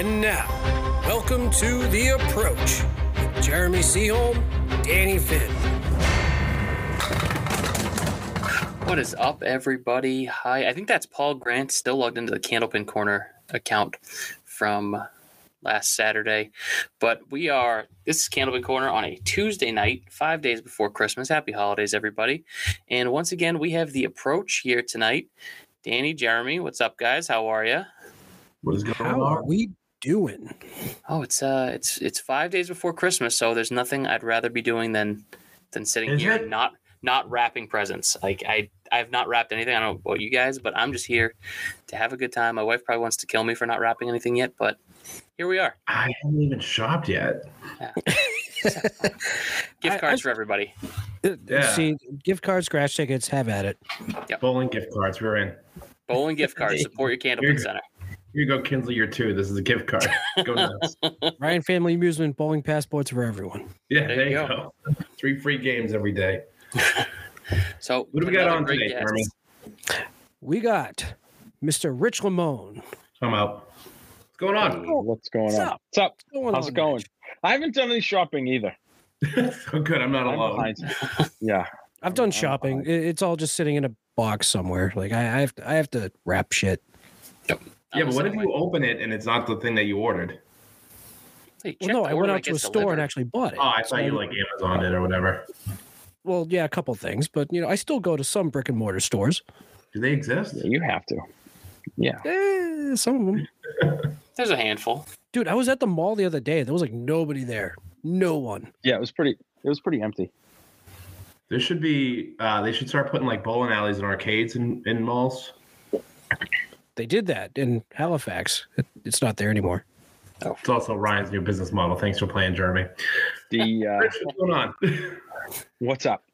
And now, welcome to The Approach with Jeremy Seaholm, Danny Finn. What is up, everybody? Hi, I think that's Paul Grant, still logged into the Candlepin Corner account from last Saturday. But this is Candlepin Corner on a Tuesday night, 5 days before Christmas. Happy holidays, everybody. And once again, we have The Approach here tonight. Danny, Jeremy, what's up, guys? How are you? What is going on? How are we doing? Oh, it's 5 days before Christmas, so there's nothing I'd rather be doing than sitting here and not wrapping presents. Like I've not wrapped anything. I don't know about you guys, but I'm just here to have a good time. My wife probably wants to kill me for not wrapping anything yet, but here we are. I haven't even shopped yet. Yeah. Gift cards for everybody. Yeah. See, gift cards, scratch tickets, have at it. Yep. Bowling gift cards, we're in. Bowling gift cards, support your Candlepin Center. Here you go, Kinsley, year two. This is a gift card. Go nuts. Ryan Family Amusement bowling passports for everyone. Yeah, there you go. 3 free games every day. So what do we got on today, Jeremy? We got Mr. Rich Limone. I'm out. What's going on? Hey, what's going on? What's up? How's it going? I haven't done any shopping either. So good. I'm not alone. Yeah. I've done shopping. It's all just sitting in a box somewhere. Like I have to wrap shit. Yep. Yeah, but what if you open it and it's not the thing that you ordered? Hey, no, I went out to a store and actually bought it. Oh, I thought you like Amazon it or whatever. Well, yeah, a couple things, but I still go to some brick and mortar stores. Do they exist? Yeah, you have to. Yeah, some of them. There's a handful. Dude, I was at the mall the other day. There was like nobody there, no one. Yeah, it was pretty empty. There should be. They should start putting like bowling alleys and arcades in malls. They did that in Halifax. It's not there anymore. Oh. It's also Ryan's new business model. Thanks for playing, Jeremy. Rich, what's going on? What's up?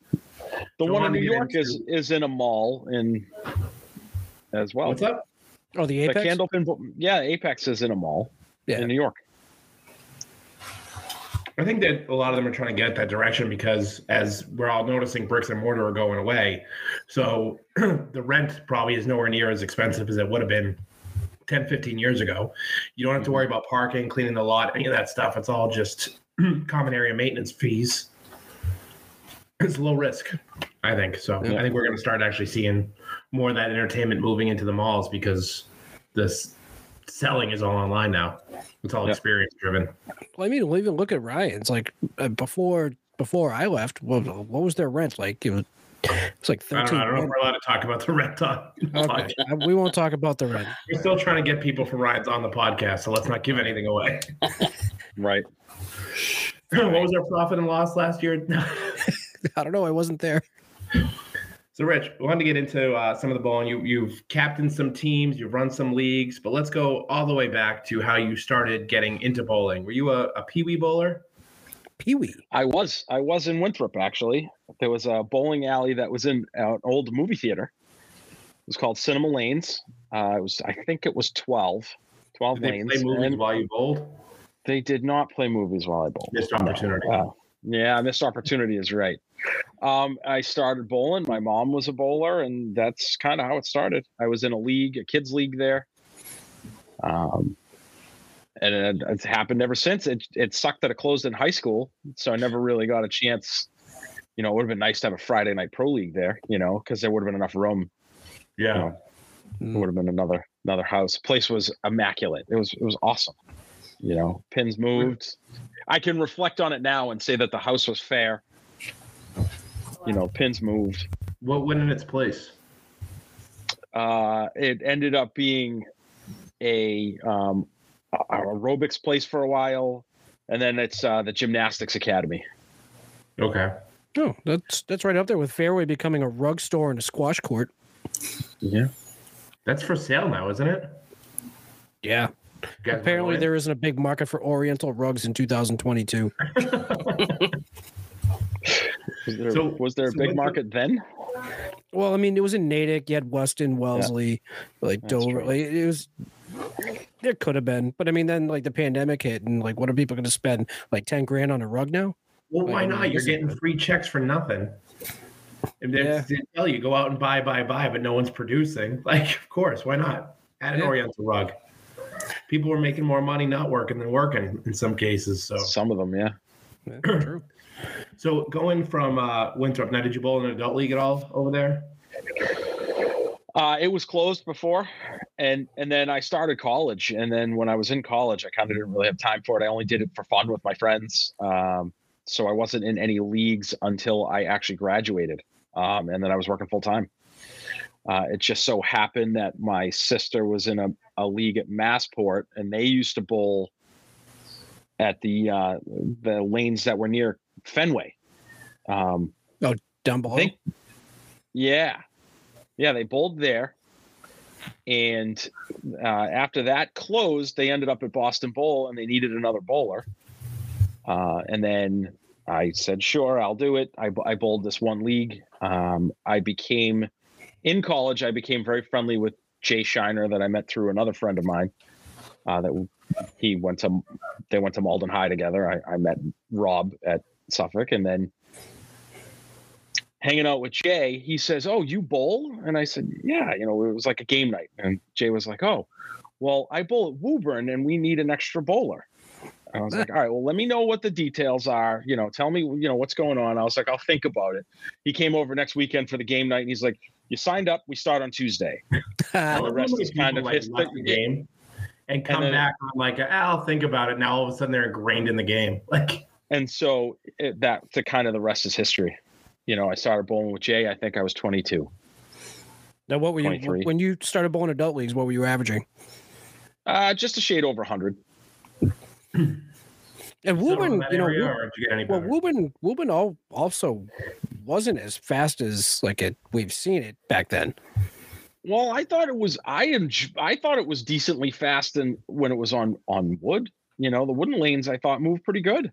The one in New York is in a mall in as well. What's up? Oh, the Apex? Apex is in a mall in New York. I think that a lot of them are trying to get that direction because, as we're all noticing, bricks and mortar are going away. So the rent probably is nowhere near as expensive as it would have been 10, 15 years ago. You don't have to worry about parking, cleaning the lot, any of that stuff. It's all just common area maintenance fees. It's low risk, I think. So I think we're going to start actually seeing more of that entertainment moving into the malls because this selling is all online now. It's all experience driven. Well, I mean, we'll even look at Ryan's. Like before I left, what was their rent? Like it's like 13. I don't know if we're allowed to talk about the rent on. Okay. We won't talk about the rent. We're still trying to get people from Ryan's on the podcast, so let's not give anything away. Right. What was our profit and loss last year? I don't know. I wasn't there. So, Rich, we wanted to get into some of the bowling. You've captained some teams. You've run some leagues. But let's go all the way back to how you started getting into bowling. Were you a peewee bowler? Peewee? I was in Winthrop, actually. There was a bowling alley that was in an old movie theater. It was called Cinema Lanes. I think it was 12 did lanes. They play movies while you bowled? They did not play movies while I bowled. Missed opportunity. Missed opportunity is right. I started bowling. My mom was a bowler, and that's kind of how it started. I was in a kids' league there. And it's happened ever since. It sucked that it closed in high school, so I never really got a chance. It would have been nice to have a Friday night pro league there, because there would have been enough room. Yeah. It would have been another house. Place was immaculate. It was awesome. Pins moved. I can reflect on it now and say that the house was fair. Pins moved. What went in its place? It ended up being a aerobics place for a while, and then it's the gymnastics academy. Okay. Oh, that's right up there with Fairway becoming a rug store and a squash court. Yeah. That's for sale now, isn't it? Yeah. Apparently there isn't a big market for Oriental rugs in 2022. Was there a big market then? Well, I mean, it was in Natick. You had Weston, Wellesley, Dover. It was. There could have been, but I mean, then the pandemic hit, and what are people going to spend $10,000 on a rug now? Well, why not? You're getting free checks for nothing. If they tell you go out and buy, but no one's producing. Of course, why not? Add an Oriental rug. people were making more money not working than working in some cases. So some of them, yeah, true. So going from Winthrop, now did you bowl in an adult league at all over there? It was closed before, and then I started college. And then when I was in college, I kind of didn't really have time for it. I only did it for fun with my friends. So I wasn't in any leagues until I actually graduated. And then I was working full time. It just so happened that my sister was in a league at Massport, and they used to bowl at the lanes that were near Fenway. Down below? Yeah. Yeah, they bowled there, and after that closed, they ended up at Boston Bowl, and they needed another bowler. And then I said, sure, I'll do it. I bowled this one league. In college, I became very friendly with Jay Shiner that I met through another friend of mine. They went to Malden High together. I met Rob at Suffolk, and then hanging out with Jay, he says, "Oh, you bowl?" And I said, "Yeah, it was like a game night." And Jay was like, "Oh, well, I bowl at Woburn and we need an extra bowler." And I was like, "All right, well, let me know what the details are. Tell me, what's going on." I was like, "I'll think about it." He came over next weekend for the game night and he's like, "You signed up, we start on Tuesday." And the rest is kind of his game. And come back on like, "I'll think about it." Now all of a sudden they're ingrained in the game. And so the rest is history. I started bowling with Jay. I think I was 22. Now, what were you 23. When you started bowling adult leagues? What were you averaging? Just a shade over 100. And Woburn, Woburn also wasn't as fast as we've seen it back then. Well, I thought it was. I thought it was decently fast, and when it was on wood, the wooden lanes, I thought moved pretty good.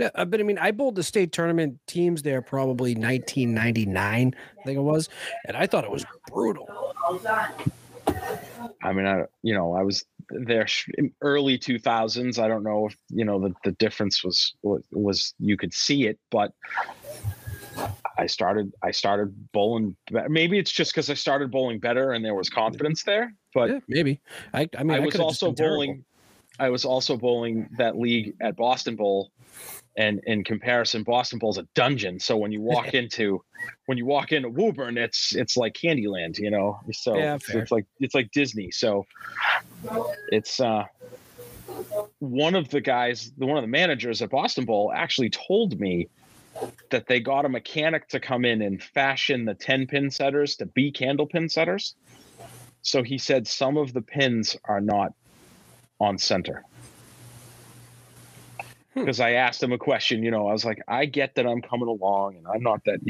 Yeah, but I bowled the state tournament teams there probably 1999, I think it was, and I thought it was brutal. I was there in early 2000s. I don't know if the difference was you could see it, but I started bowling. Maybe it's just because I started bowling better and there was confidence there. But yeah, maybe I was also bowling. Terrible. I was also bowling that league at Boston Bowl, and in comparison, Boston Bowl's a dungeon. So when you walk into Woburn, it's like Candyland, So yeah, it's like Disney. So it's one of the managers at Boston Bowl actually told me that they got a mechanic to come in and fashion the 10-pin setters to be candle pin setters. So he said some of the pins are not on center. Because I asked him a question, I was like, I get that I'm coming along and I'm not that,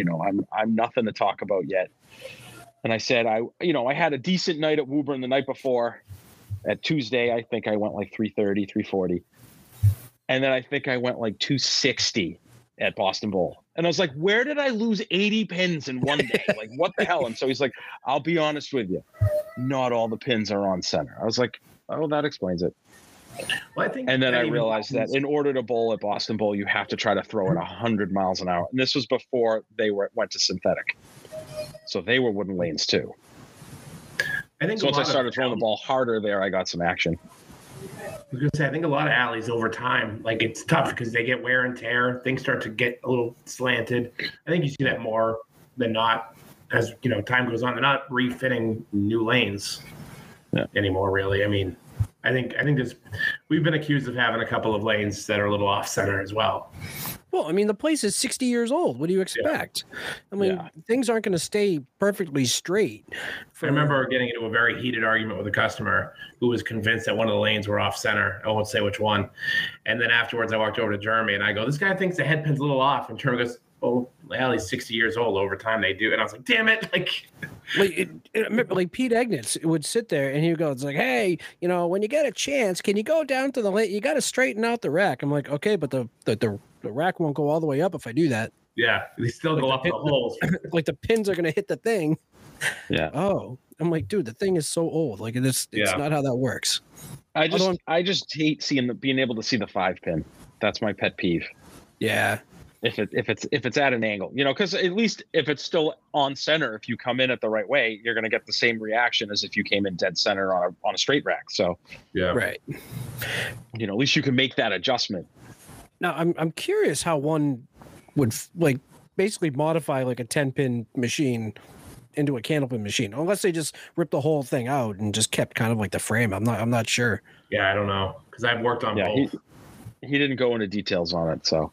I'm nothing to talk about yet. And I said, I had a decent night at Woburn the night before. At Tuesday, I think I went like 330, 340. And then I think I went like 260 at Boston Bowl. And I was like, where did I lose 80 pins in one day? Like, what the hell? And so he's like, I'll be honest with you. Not all the pins are on center. I was like, oh, that explains it. Well, and then I realized that in order to bowl at Boston Bowl, you have to try to throw it 100 miles an hour. And this was before they went to synthetic. So they were wooden lanes too. Once I started throwing the ball harder there, I got some action. I was going to say, I think a lot of alleys over time, it's tough because they get wear and tear. Things start to get a little slanted. I think you see that more than not as, time goes on. They're not refitting new lanes. Yeah. Anymore, really. I think we've been accused of having a couple of lanes that are a little off center as well. Well, the place is 60 years old. What do you expect? Yeah. Things aren't going to stay perfectly straight. I remember getting into a very heated argument with a customer who was convinced that one of the lanes were off center. I won't say which one. And then afterwards, I walked over to Jeremy and I go, "This guy thinks the headpin's a little off." And Jeremy goes, "Oh, Alley's 60 years old. Over time, they do." And I was like, "Damn it!" Like Pete Egnitz would sit there and he would go, "It's like, hey, when you get a chance, can you go down to the lane? You got to straighten out the rack." I'm like, "Okay, but the rack won't go all the way up if I do that." Yeah, they still go up the holes. The pins are going to hit the thing. Yeah. Oh, I'm like, dude, the thing is so old. It's not how that works. I just hate being able to see the 5-pin. That's my pet peeve. Yeah. if it's at an angle, you know, because at least if it's still on center, if you come in at the right way, you're going to get the same reaction as if you came in dead center on a straight rack. So, yeah, right. You know, at least you can make that adjustment. Now, I'm curious how one would like basically modify like a 10-pin machine into a candlepin machine, unless they just ripped the whole thing out and just kept kind of like the frame. I'm not sure. Yeah, I don't know, because I've worked on both. He didn't go into details on it, so.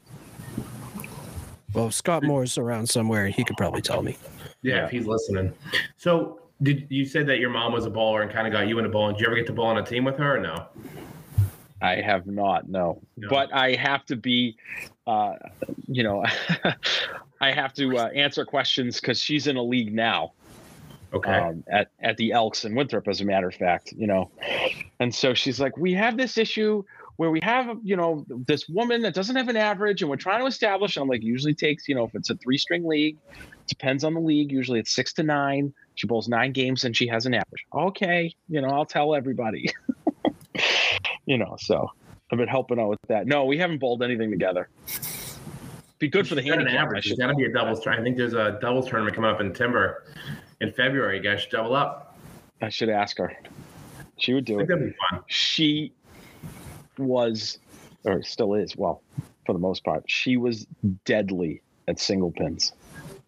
Well, if Scott Moore's around somewhere, he could probably tell me. Yeah, if he's listening. So, did you said that your mom was a bowler and kind of got you into bowling? Did you ever get to bowl on a team with her or no? I have not, no. But I have to be, you know, I have to answer questions because she's in a league now. Okay. At the Elks in Winthrop, as a matter of fact, you know. And so she's like, we have this issue where we have, you know, this woman that doesn't have an average and we're trying to establish. And I'm like, usually takes, you know, if it's a 3-string league, depends on the league. Usually it's 6 to 9. She bowls 9 games and she has an average. Okay. You know, I'll tell everybody. You know, so I've been helping out with that. No, we haven't bowled anything together. Be good for the handicap. There's got to be a doubles tournament. I think there's a doubles tournament coming up in Timber in February. You guys should double up. I should ask her. She would do it. That'd be fun. She was, or still is, well, for the most part, she was deadly at single pins.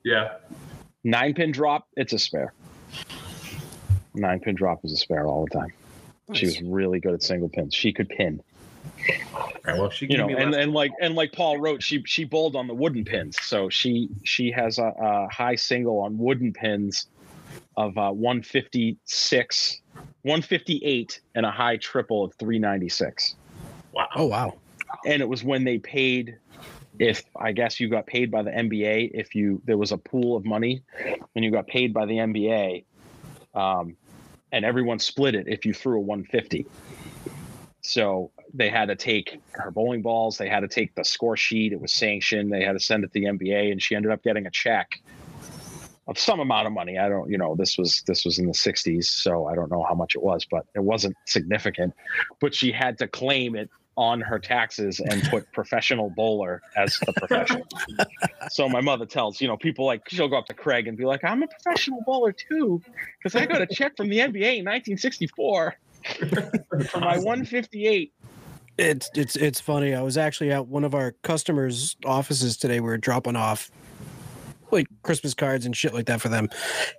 Yeah. 9-pin drop, it's a spare. 9-pin drop is a spare all the time. Nice. She was really good at single pins. She could pin. All right, well, she, you know, and like Paul wrote, she bowled on the wooden pins. So she has a high single on wooden pins of 156, 158, and a high triple of 396. Wow! Oh wow! And it was when they paid. If I guess you got paid by the NBA, there was a pool of money, and you got paid by the NBA. And everyone split it if you threw a 150. So they had to take her bowling balls. They had to take the score sheet. It was sanctioned. They had to send it to the NBA, and she ended up getting a check of some amount of money. I don't, you know, this was in the 60s, so I don't know how much it was, but it wasn't significant. But she had to claim it on her taxes and put professional bowler as the profession. So my mother tells, you know, people like, she'll go up to Craig and be like, I'm a professional bowler too, because I got a check from the NBA in 1964 for my 158. It's funny. I was actually at one of our customers' offices today. We were dropping off like Christmas cards and shit like that for them.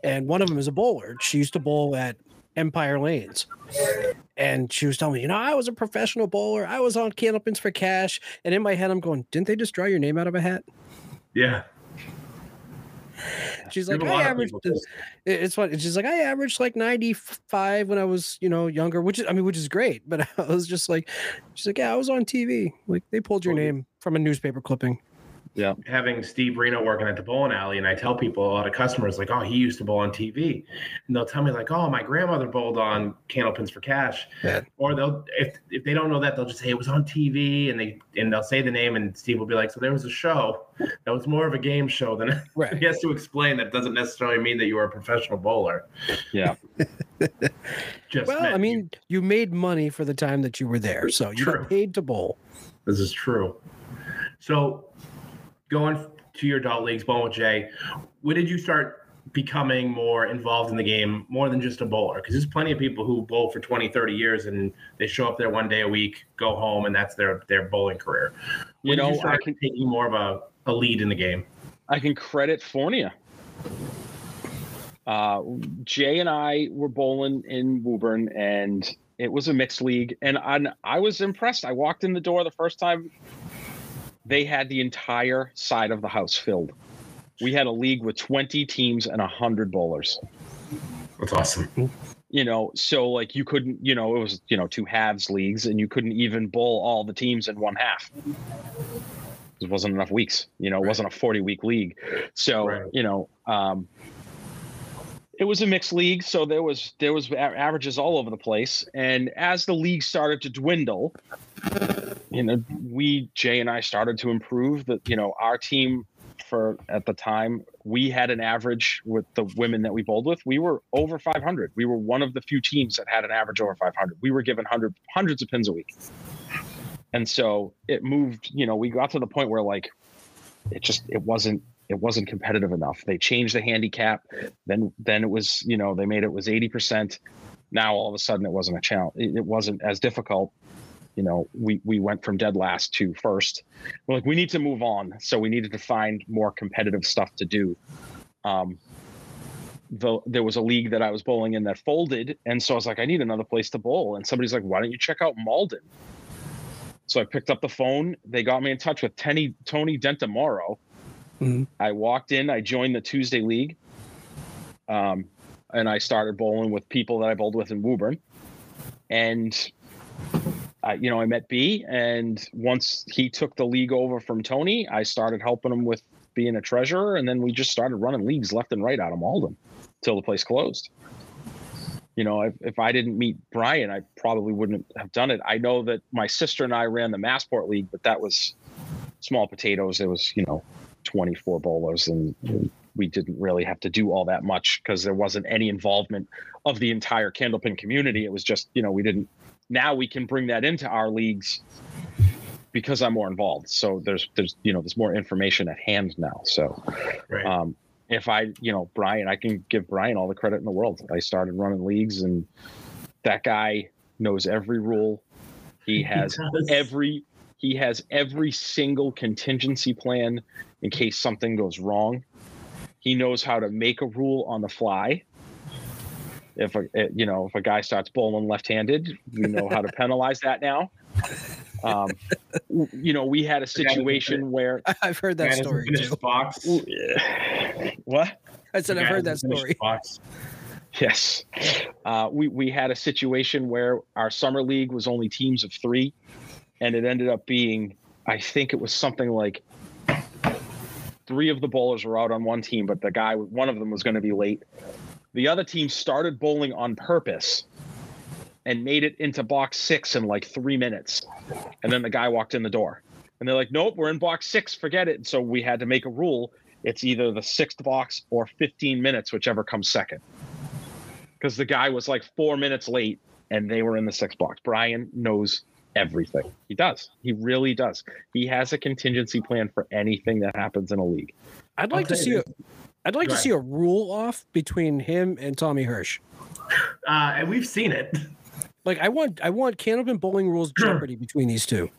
And one of them is a bowler. She used to bowl at Empire Lanes. And she was telling me, you know, I was a professional bowler. I was on candlepins for cash. And in my head, I'm going, didn't they just draw your name out of a hat? Yeah. She's like, I averaged this. It's funny. She's like, I averaged like 95 when I was, you know, younger, which is great. But I was just like, she's like, yeah, I was on TV. Like they pulled your name from a newspaper clipping. Yeah. Having Steve Reno working at the bowling alley, and I tell people, a lot of customers like, oh, he used to bowl on TV. And they'll tell me like, oh, my grandmother bowled on Candlepins for Cash. Yeah. Or they'll, if they don't know that, they'll just say it was on TV, and they'll say the name, and Steve will be like, so there was a show that was more of a game show than right. He has to explain that doesn't necessarily mean that you were a professional bowler. Yeah. I mean, you made money for the time that you were there. So you got paid to bowl. This is true. So going to your adult leagues, bowling with Jay, when did you start becoming more involved in the game, more than just a bowler? Because there's plenty of people who bowl for 20, 30 years, and they show up there one day a week, go home, and that's their bowling career. When did you start taking more of a lead in the game? I can credit Fornia. Jay and I were bowling in Woburn, and it was a mixed league. And I was impressed. I walked in the door the first time. They had the entire side of the house filled. We had a league with 20 teams and 100 bowlers. That's awesome. You know, so like you couldn't, you know, it was, you know, 2 halves leagues, and you couldn't even bowl all the teams in 1 half. It wasn't enough weeks, you know, it wasn't a 40-week league. So, you know, it was a mixed league. So there was averages all over the place. And as the league started to dwindle, you know, Jay and I started to improve that, you know, our team at the time, we had an average with the women that we bowled with. We were over 500. We were one of the few teams that had an average over 500. We were given hundreds of pins a week. And so it moved, you know, we got to the point where like it wasn't competitive enough. They changed the handicap. Then it was, you know, they made it was 80%. Now all of a sudden it wasn't a challenge. It wasn't as difficult. You know, we went from dead last to first. We're like, we need to move on. So we needed to find more competitive stuff to do. There was a league that I was bowling in that folded. And so I was like, I need another place to bowl. And somebody's like, why don't you check out Malden? So I picked up the phone. They got me in touch with Tony Dentamoro. Mm-hmm. I walked in, I joined the Tuesday league. And I started bowling with people that I bowled with in Woburn. And, you know, I met B. And once he took the league over from Tony, I started helping him with being a treasurer. And then we just started running leagues left and right out of Malden till the place closed. You know, if I didn't meet Brian, I probably wouldn't have done it. I know that my sister and I ran the Massport League, but that was small potatoes. There was, you know, 24 bowlers, and we didn't really have to do all that much because there wasn't any involvement of the entire Candlepin community. It was just, you know, we didn't. Now we can bring that into our leagues because I'm more involved. So there's you know, there's more information at hand now. So right. If I, you know, Brian, I can give Brian all the credit in the world. I started running leagues, and that guy knows every rule. He has every single contingency plan in case something goes wrong. He knows how to make a rule on the fly. If a guy starts bowling left-handed, we know how to penalize that now. You know, we had a situation where I've heard that story. Box. What? I said I've heard that story. Box. Yes, we had a situation where our summer league was only teams of 3, and it ended up being, I think it was something like 3 of the bowlers were out on one team, but the guy, one of them was going to be late. The other team started bowling on purpose and made it into box 6 in like 3 minutes. And then the guy walked in the door and they're like, nope, we're in box 6. Forget it. And so we had to make a rule. It's either the 6th box or 15 minutes, whichever comes second. Because the guy was like 4 minutes late and they were in the 6th box. Brian knows everything. He does. He really does. He has a contingency plan for anything that happens in a league. I'd like to see a rule off between him and Tommy Hirsch. And we've seen it. Like I want Candlepin bowling rules jeopardy between these two.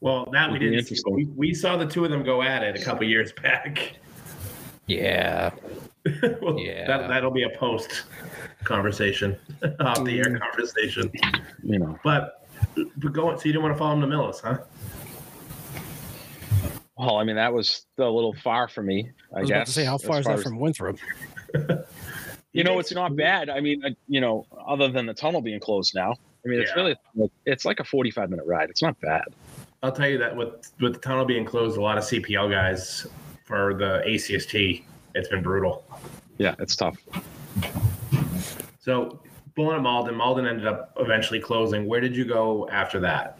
Well, that we didn't see. We saw the two of them go at it a couple years back. Yeah. Well, yeah. That'll be a post conversation, off the air conversation. You know. But so you didn't want to follow him to Millis, huh? Well, I mean, that was a little far for me, I guess. I was about to say, how far is that from Winthrop? You know, it's not bad. I mean, you know, other than the tunnel being closed now, I mean, it's really, it's like a 45-minute ride. It's not bad. I'll tell you that with the tunnel being closed, a lot of CPL guys for the ACST, it's been brutal. Yeah, it's tough. So, bowling at Malden. Malden ended up eventually closing. Where did you go after that?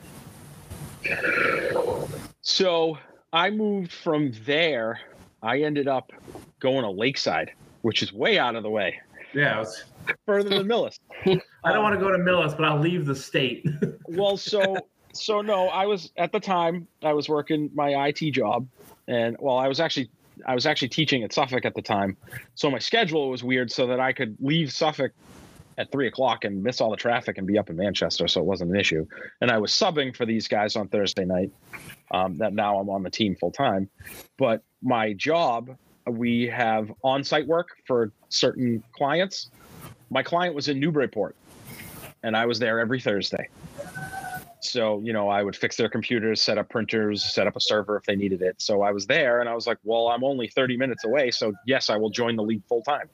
So I moved from there. I ended up going to Lakeside, which is way out of the way. Yeah, it's further than Millis. I don't want to go to Millis, but I'll leave the state. Well, so no, I was at the time I was working my IT job, and well, I was actually teaching at Suffolk at the time, so my schedule was weird so that I could leave Suffolk at 3:00 and miss all the traffic and be up in Manchester, so it wasn't an issue. And I was subbing for these guys on Thursday night. That now I'm on the team full time, but my job, we have on-site work for certain clients. My client was in Newburyport, and I was there every Thursday. So, you know, I would fix their computers, set up printers, set up a server if they needed it. So I was there, and I was like, well, I'm only 30 minutes away, so yes, I will join the league full time.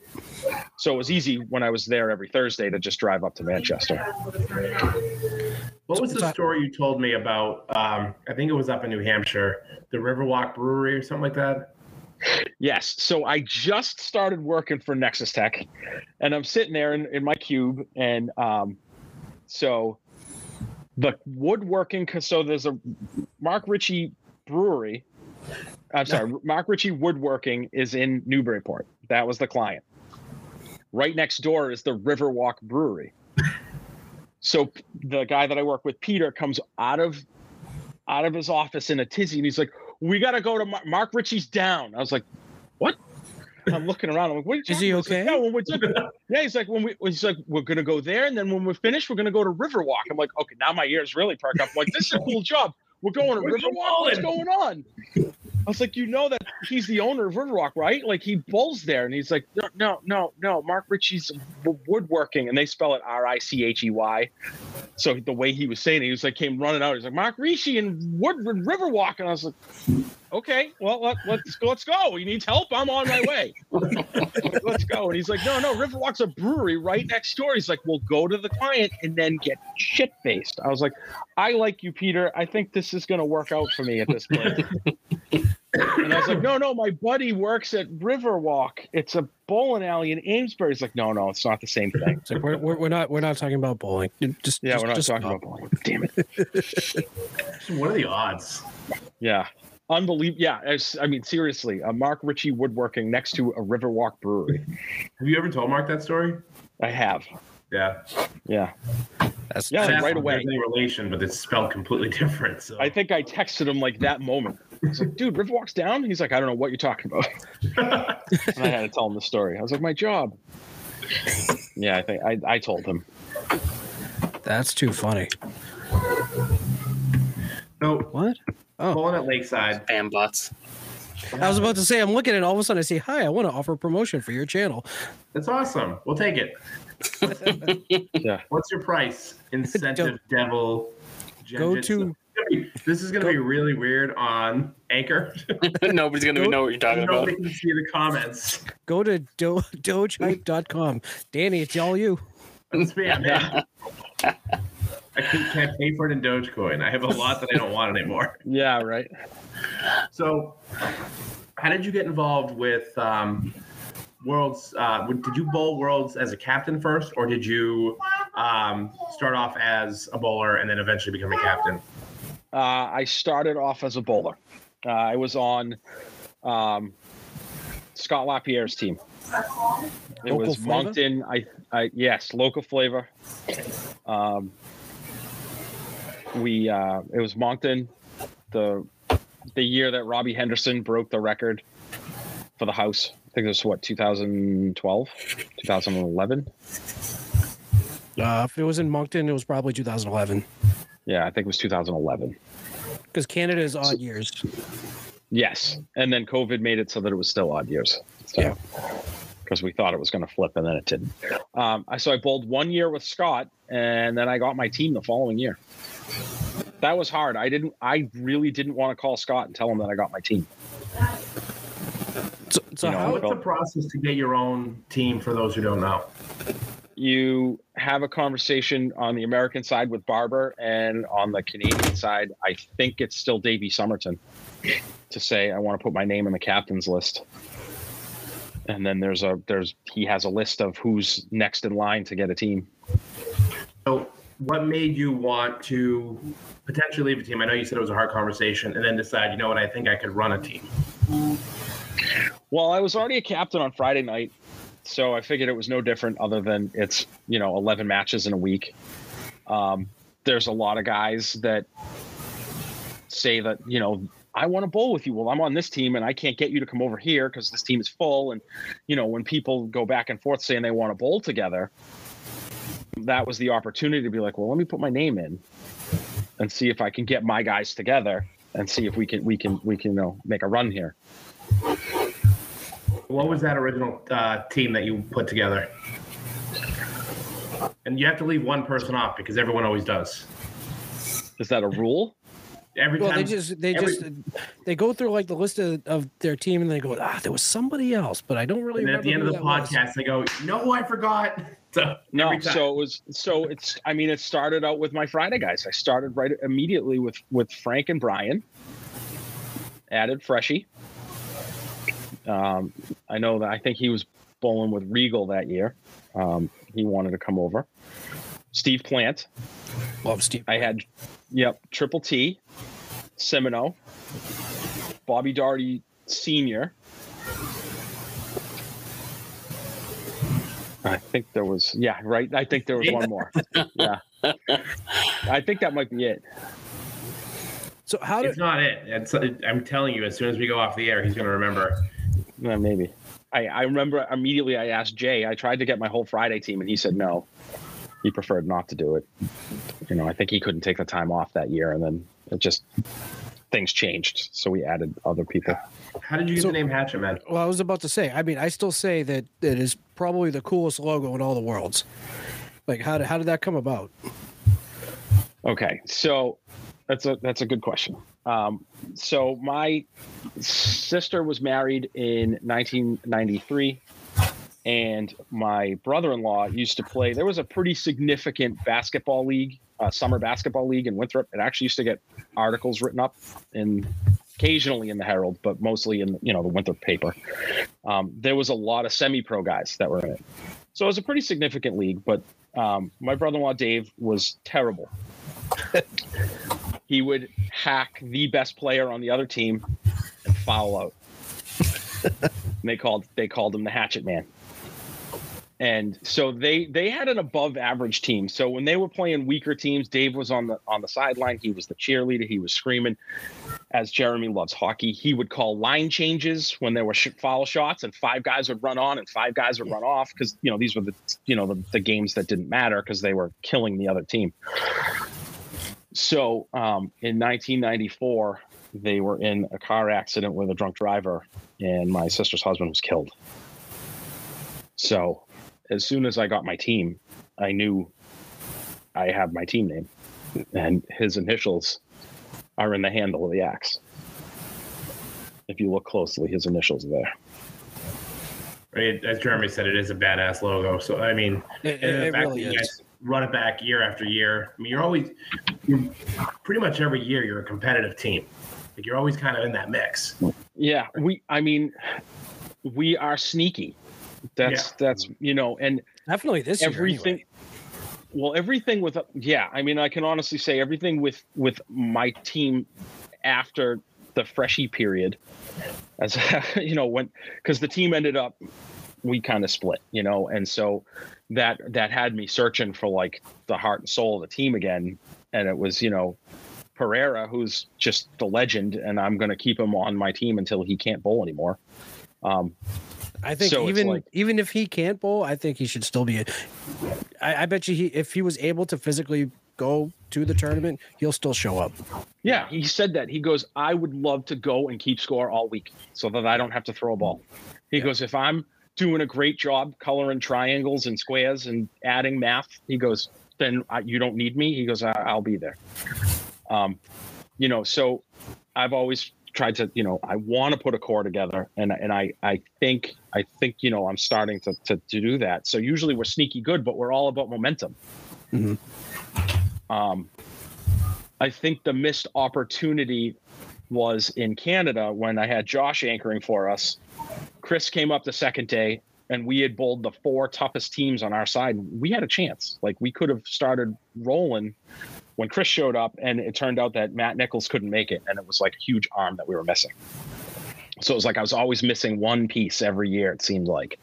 So it was easy when I was there every Thursday to just drive up to Manchester. What was the story you told me about, I think it was up in New Hampshire, the Riverwalk Brewery or something like that? Yes. So I just started working for Nexus Tech, and I'm sitting there in my cube, and so the woodworking, so there's a Mark Ritchie Brewery. I'm sorry, Mark Ritchie Woodworking is in Newburyport. That was the client. Right next door is the Riverwalk Brewery. So the guy that I work with, Peter, comes out of out of his office in a tizzy, and he's like, "We got to go to Mark Ritchie's down." I was like, "What?" I'm looking around. I'm like, "What is he about? Okay?" He's like, "No, he's like, we're gonna go there, and then when we're finished, we're gonna go to Riverwalk." I'm like, "Okay, now my ears really perk up." I'm like, "This is a cool job. We're going to Riverwalk. What's going on?" I was like, "You know that he's the owner of Riverwalk, right? Like he bowls there." And he's like, "No. Mark Ritchie's woodworking," and they spell it Richey. So the way he was saying it, he was like, came running out. He's like, "Mark Ritchie and Woodward Riverwalk," and I was like, "Okay, well let's go. He needs help. I'm on my way." Let's go. And he's like, "No. Riverwalk's a brewery right next door." He's like, "We'll go to the client and then get shit faced." I was like, "I like you, Peter. I think this is gonna work out for me at this point." And I was like, no, my buddy works at Riverwalk. It's a bowling alley in Amesbury. He's like, no, it's not the same thing. It's like, we're not talking about bowling. We're not talking about bowling. Damn it! What are the odds? Yeah, unbelievable. Yeah, I mean, seriously, a Mark Ritchie woodworking next to a Riverwalk brewery. Have you ever told Mark that story? I have. Yeah. That's right away. There's any relation, but it's spelled completely different. So. I think I texted him like that moment. I was like, "Dude, Riverwalk's down?" He's like, "I don't know what you're talking about." And I had to tell him the story. I was like, "My job." Yeah, I think I told him. That's too funny. No. What? Oh. Bowling at Lakeside. Spam bots. I was about to say, I'm looking and all of a sudden I see, "Hi, I want to offer promotion for your channel." That's awesome. We'll take it. Yeah. What's your price? Incentive devil. Go to. This is going to be really weird on Anchor. Nobody's going to know what you're talking about. Nobody can see the comments. Go to dogehype.com. Danny, it's all you. It's me, man. I can't pay for it in Dogecoin. I have a lot that I don't want anymore. Yeah, right. So, how did you get involved with Worlds? Did you bowl Worlds as a captain first, or did you start off as a bowler and then eventually become a captain? I started off as a bowler. I was on Scott LaPierre's team. It was Moncton. Yes, local flavor. It was Moncton. The year that Robbie Henderson broke the record for the house. I think it was 2012, 2011. If it was in Moncton, it was probably 2011. Yeah, I think it was 2011. Because Canada is odd years. Yes. And then COVID made it so that it was still odd years. So, yeah. Because we thought it was going to flip, and then it didn't. So I bowled 1 year with Scott, and then I got my team the following year. That was hard. I really didn't want to call Scott and tell him that I got my team. What's the process to get your own team for those who don't know? You have a conversation on the American side with Barber, and on the Canadian side, I think it's still Davey Somerton, to say, "I want to put my name on the captain's list." And then he has a list of who's next in line to get a team. So what made you want to potentially leave a team? I know you said it was a hard conversation, and then decide, you know what, I think I could run a team. Well, I was already a captain on Friday night. So I figured it was no different, other than it's, 11 matches in a week. There's a lot of guys that say that, "I want to bowl with you." Well, I'm on this team and I can't get you to come over here because this team is full. And, when people go back and forth saying they want to bowl together, that was the opportunity to be like, well, let me put my name in and see if I can get my guys together and see if we can make a run here. What was that original team that you put together? And you have to leave one person off because everyone always does. Is that a rule? They go through like the list of their team and they go, there was somebody else, but I don't really remember. At the end of the podcast, they go, I forgot. It started out with my Friday guys. I started right immediately with Frank and Brian. Added Freshie. I know that I think he was bowling with Regal that year. He wanted to come over. Steve Plant. Love Steve. I had, Triple T, Semino, Bobby Daugherty Sr. I think there was one more. Yeah. I think that might be it. So how do, it's not it. It's, I'm telling you, as soon as we go off the air, he's going to remember. Maybe. I remember immediately I asked Jay. I tried to get my whole Friday team, and he said no. He preferred not to do it. You know, I think he couldn't take the time off that year, and then it just things changed, so we added other people. How did you get the name Hatchet Man? Well, I was about to say. I mean, I still say that it is probably the coolest logo in all the worlds. Like, how did that come about? Okay, so that's a good question. So my sister was married in 1993, and my brother-in-law used to play. There was a pretty significant basketball league, summer basketball league in Winthrop. It actually used to get articles written up occasionally in the Herald, but mostly in the Winthrop paper. There was a lot of semi-pro guys that were in it. So it was a pretty significant league, but my brother-in-law, Dave, was terrible. He would hack the best player on the other team and foul out. And they called him the Hatchet Man. And so they had an above average team. So when they were playing weaker teams, Dave was on the sideline. He was the cheerleader. He was screaming. As Jeremy loves hockey, he would call line changes when there were foul shots, and five guys would run on and five guys would run off, because these were the games that didn't matter because they were killing the other team. So in 1994, they were in a car accident with a drunk driver, and my sister's husband was killed. So as soon as I got my team, I knew I had my team name, and his initials are in the handle of the axe. If you look closely, his initials are there. As Jeremy said, it is a badass logo. So, I mean, it really is. Guys run it back year after year. I mean, you're pretty much every year you're a competitive team. Like, you're always kind of in that mix. Yeah. We are sneaky. That's definitely this everything. Year anyway. Well, everything with, I can honestly say everything with my team after the freshie period, as because the team ended up, we kind of split, and so that had me searching for like the heart and soul of the team again. And it was, Pereira, who's just the legend, and I'm going to keep him on my team until he can't bowl anymore. I think so even if he can't bowl, I think he should still be. I bet you if he was able to physically go to the tournament, he'll still show up. Yeah, he said that. He goes, I would love to go and keep score all week so that I don't have to throw a ball. He goes, if I'm doing a great job coloring triangles and squares and adding math, he goes, then you don't need me. He goes, I'll be there. So I've always tried to, I want to put a core together, and I think I'm starting to do that. So usually we're sneaky good, but we're all about momentum. Mm-hmm. I think the missed opportunity was in Canada when I had Josh anchoring for us. Chris came up the second day, and we had bowled the four toughest teams on our side. We had a chance. Like, we could have started rolling when Chris showed up, and it turned out that Matt Nichols couldn't make it, and it was like a huge arm that we were missing. So it was like I was always missing one piece every year, it seemed like.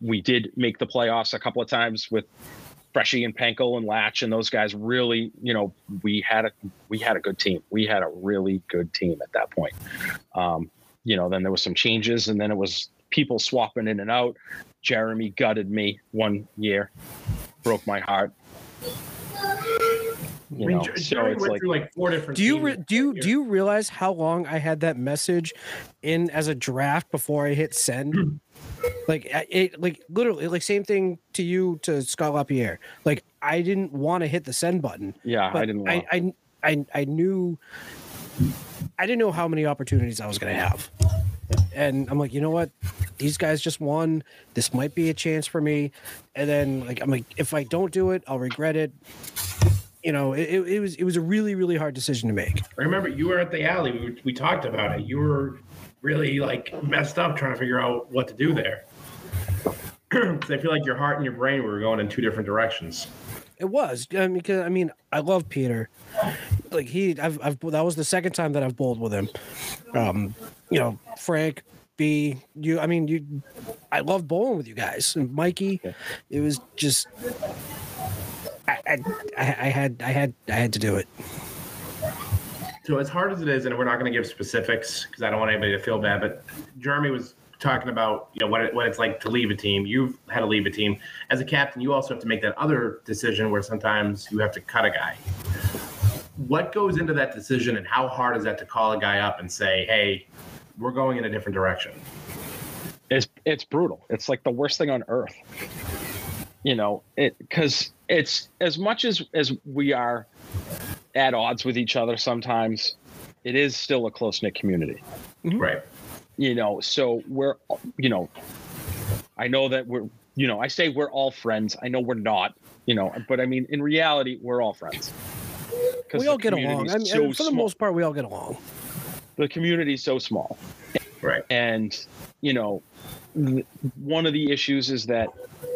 We did make the playoffs a couple of times with Freshie and Penkel and Latch, and those guys really, we had a good team. We had a really good team at that point. Then there was some changes, and then it was people swapping in and out. Jeremy gutted me one year, broke my heart. Do you realize how long I had that message in as a draft before I hit send? Literally, same thing to you, to Scott LaPierre. Like, I didn't want to hit the send button. Yeah, I didn't want. I didn't know how many opportunities I was going to have, and I'm like, you know what? These guys just won. This might be a chance for me. And then if I don't do it, I'll regret it. It was a really, really hard decision to make. I remember you were at the alley. We talked about it. You were really messed up trying to figure out what to do there. I feel like your heart and your brain were going in two different directions. It was. Because I love Peter. That was the second time that I've bowled with him. Frank, B, you. I mean, you. I love bowling with you guys. And Mikey, it was just. I had to do it. So as hard as it is, and we're not going to give specifics because I don't want anybody to feel bad, but Jeremy was talking about, you know, what it's like to leave a team. You've had to leave a team. As a captain, you also have to make that other decision where sometimes you have to cut a guy. What goes into that decision, and how hard is that to call a guy up and say, hey, we're going in a different direction? It's brutal. It's like the worst thing on earth. You know, because it's as much as we are at odds with each other sometimes, it is still a close-knit community. Mm-hmm. Right. You know, so we're, you know, I know that we're, you know, I say we're all friends. I know we're not, you know, but I mean, in reality, we're all friends. We all get along. I mean, so for the most part, we all get along. The community is so small. Right. And, you know, one of the issues is that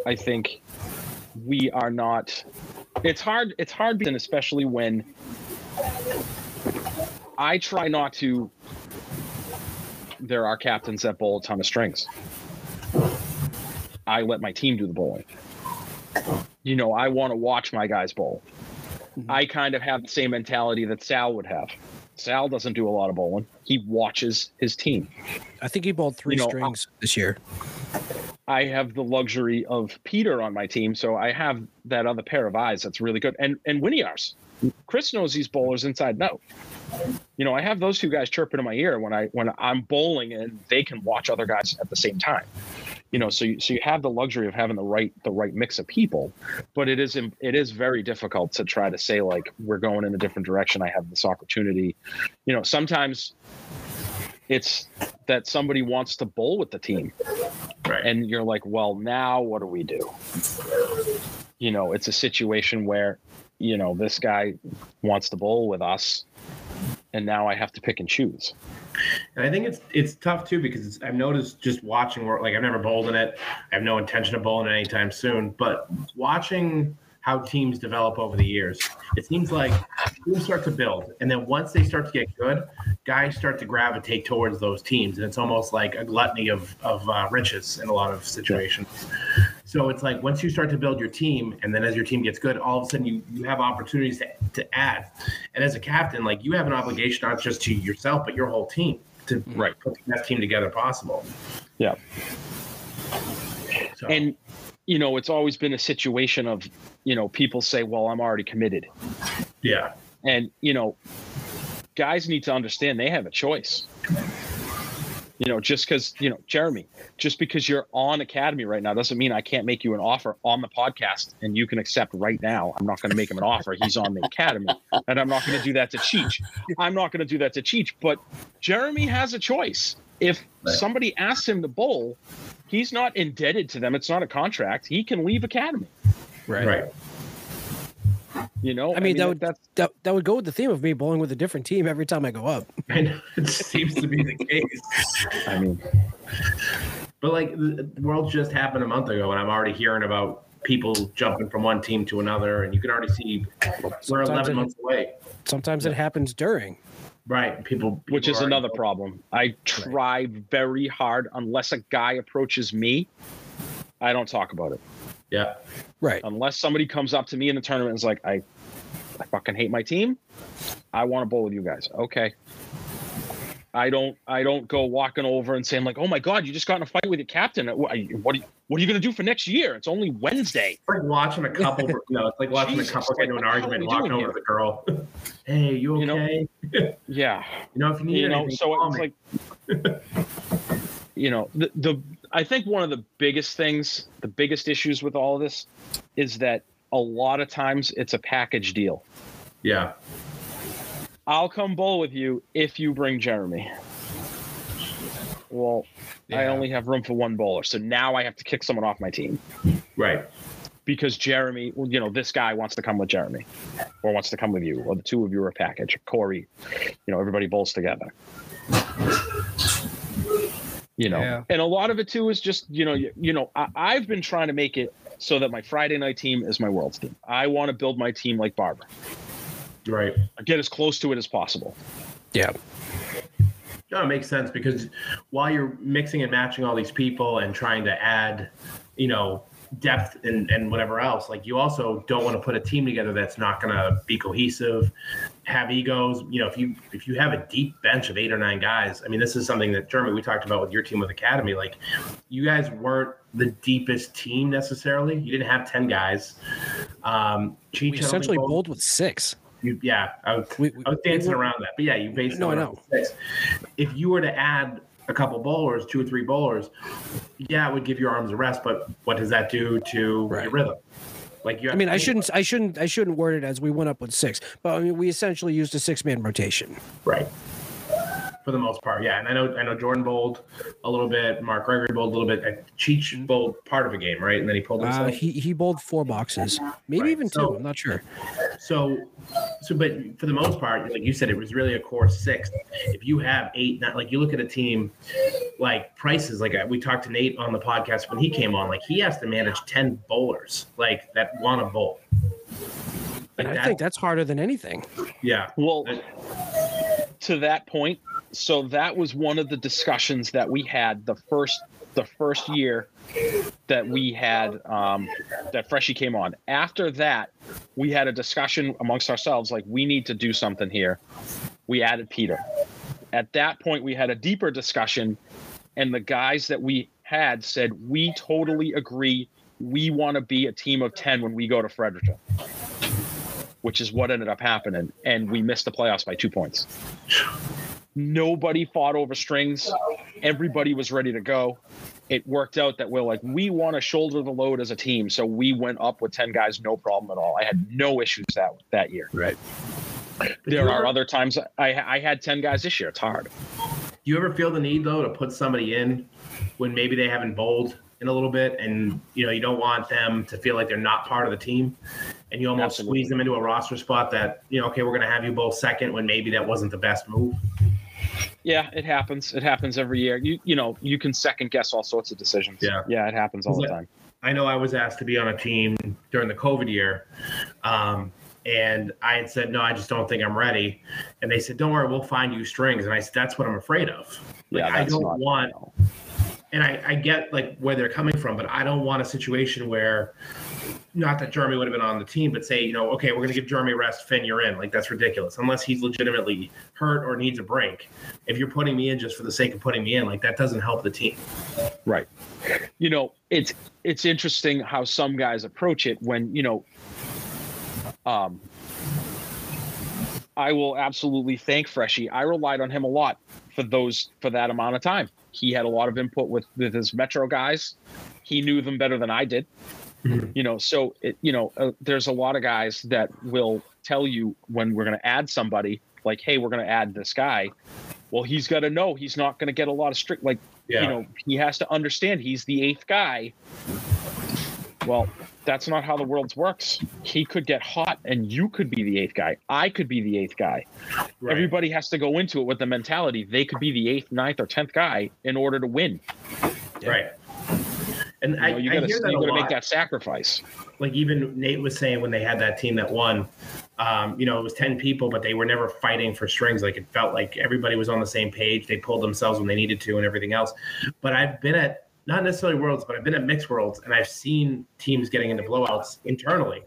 I think we are not, it's hard, and especially when I try not to. There are captains that bowl a ton of strings. I let my team do the bowling. You know, I want to watch my guys bowl. Mm-hmm. I kind of have the same mentality that Sal would have. Sal doesn't do a lot of bowling. He watches his team. I think he bowled three strings this year. I have the luxury of Peter on my team, so I have that other pair of eyes that's really good. And Winiars. Chris knows these bowlers inside and out. You know, I have those two guys chirping in my ear when I'm bowling, and they can watch other guys at the same time. You know, so you have the luxury of having the right mix of people, but it is very difficult to try to say, like, we're going in a different direction. I have this opportunity. You know, sometimes it's that somebody wants to bowl with the team, right? And you're like, well, now what do we do? You know, it's a situation where, you know, this guy wants to bowl with us, and now I have to pick and choose. And I think it's tough too, because I've noticed just watching work, like, I've never bowled in it. I have no intention of bowling it anytime soon, but watching how teams develop over the years, it seems like teams start to build. And then once they start to get good, guys start to gravitate towards those teams. And it's almost like a gluttony of riches in a lot of situations. Yeah. So it's like, once you start to build your team, and then as your team gets good, all of a sudden you have opportunities to add. And as a captain, like, you have an obligation not just to yourself, but your whole team to put the best team together possible. Yeah. So. And, you know, it's always been a situation of, you know, people say, well, I'm already committed. Yeah. And, you know, guys need to understand they have a choice. You know, just because, you know, Jeremy, just because you're on Academy right now doesn't mean I can't make you an offer on the podcast and you can accept right now. I'm not going to make him an offer. He's on the Academy, and I'm not going to do that to Cheech. But Jeremy has a choice. If somebody asks him to bowl, he's not indebted to them. It's not a contract. He can leave Academy. Right. You know, I mean that would go with the theme of me bowling with a different team every time I go up. I know, it seems to be the case. I mean, but like, the world just happened a month ago, and I'm already hearing about people jumping from one team to another, and you can already see we're 11 months away. Sometimes it happens during. Right. People which is another problem. I try very hard. Unless a guy approaches me, I don't talk about it. Yeah. Right. Unless somebody comes up to me in the tournament and is like, I fucking hate my team. I want to bowl with you guys. Okay. I don't go walking over and saying, like, oh my God, you just got in a fight with your captain. What are you going to do for next year? It's only Wednesday. It's like watching a couple, you know, it's like watching a couple get into an argument, walking over to the girl. Hey, you okay? You know, yeah. You know, if you need anything, so call me. It's like, you know, I think one of the biggest things, the biggest issues with all of this is that a lot of times it's a package deal. Yeah. I'll come bowl with you if you bring Jeremy. Well, yeah. I only have room for one bowler, so now I have to kick someone off my team. Right. Because Jeremy, you know, this guy wants to come with Jeremy, or wants to come with you, or the two of you are a package, or Corey, you know, everybody bowls together. You know, yeah. And a lot of it too is just, you know, I've been trying to make it so that my Friday night team is my world's team. I want to build my team like Barber. Right. Get as close to it as possible. Yeah. No, it makes sense, because while you're mixing and matching all these people and trying to add, you know, depth and whatever else, like you also don't want to put a team together that's not going to be cohesive, have egos. You know, if you have a deep bench of 8 or 9 guys, I mean, this is something that, Jeremy, we talked about with your team with Academy. Like, you guys weren't the deepest team necessarily. You didn't have 10 guys. We essentially bowled with 6. I was dancing around that, but yeah, you basically know. 6. If you were to add a couple bowlers, 2 or 3 bowlers, yeah, it would give your arms a rest, but what does that do to your rhythm? Like, you have I shouldn't word it as we went up with 6, but I mean, we essentially used a 6-man rotation, right? For the most part, yeah. And I know Jordan bowled a little bit, Mark Gregory bowled a little bit, Cheech bowled part of a game, right? And then he pulled himself. He bowled 4 boxes, maybe even 2. I'm not sure. So, but for the most part, like you said, it was really a core 6. If you have 8, 9, like you look at a team, like Price's, like we talked to Nate on the podcast when he came on, like he has to manage 10 bowlers, like that want to bowl. Like I think that's harder than anything. Yeah. Well, to that point. So that was one of the discussions that we had the first year that we had that Freshie came on. After that, we had a discussion amongst ourselves, like, we need to do something here. We added Peter. At that point, we had a deeper discussion, and the guys that we had said, we totally agree. We want to be a team of 10 when we go to Fredericton, which is what ended up happening, and we missed the playoffs by 2 points. Nobody fought over strings. Everybody was ready to go. It worked out that we're like, we want to shoulder the load as a team. So we went up with 10 guys, no problem at all. I had no issues that year. Right. There are other times I had 10 guys this year. It's hard. Do you ever feel the need, though, to put somebody in when maybe they haven't bowled in a little bit, and you know, you don't want them to feel like they're not part of the team? And you almost squeeze them into a roster spot that, you know, okay, we're going to have you bowl second when maybe that wasn't the best move. Yeah, it happens. It happens every year. You know, you can second guess all sorts of decisions. Yeah, it happens all the time. I know I was asked to be on a team during the COVID year, and I had said, no, I just don't think I'm ready. And they said, don't worry, we'll find you strings. And I said, that's what I'm afraid of. Like, yeah, I don't want – and I get, like, where they're coming from, but I don't want a situation where – not that Jeremy would have been on the team, but say, you know, okay, we're going to give Jeremy rest. Finn, you're in. Like, that's ridiculous. Unless he's legitimately hurt or needs a break. If you're putting me in just for the sake of putting me in, like, that doesn't help the team. Right. You know, it's interesting how some guys approach it when, you know, I will absolutely thank Freshie. I relied on him a lot for that amount of time. He had a lot of input with his Metro guys. He knew them better than I did. You know, so, there's a lot of guys that will tell you when we're going to add somebody, like, hey, we're going to add this guy. Well, he's got to know he's not going to get a lot of strict. Like, you know, he has to understand he's the 8th guy. Well, that's not how the world works. He could get hot and you could be the 8th guy. I could be the 8th guy. Right. Everybody has to go into it with the mentality they could be the 8th, 9th or 10th guy in order to win. Yeah. Right. And you gotta make that sacrifice. Like, even Nate was saying when they had that team that won, you know, it was 10 people, but they were never fighting for strings. Like, it felt like everybody was on the same page. They pulled themselves when they needed to and everything else. But I've been at, not necessarily Worlds, but I've been at Mixed Worlds, and I've seen teams getting into blowouts internally.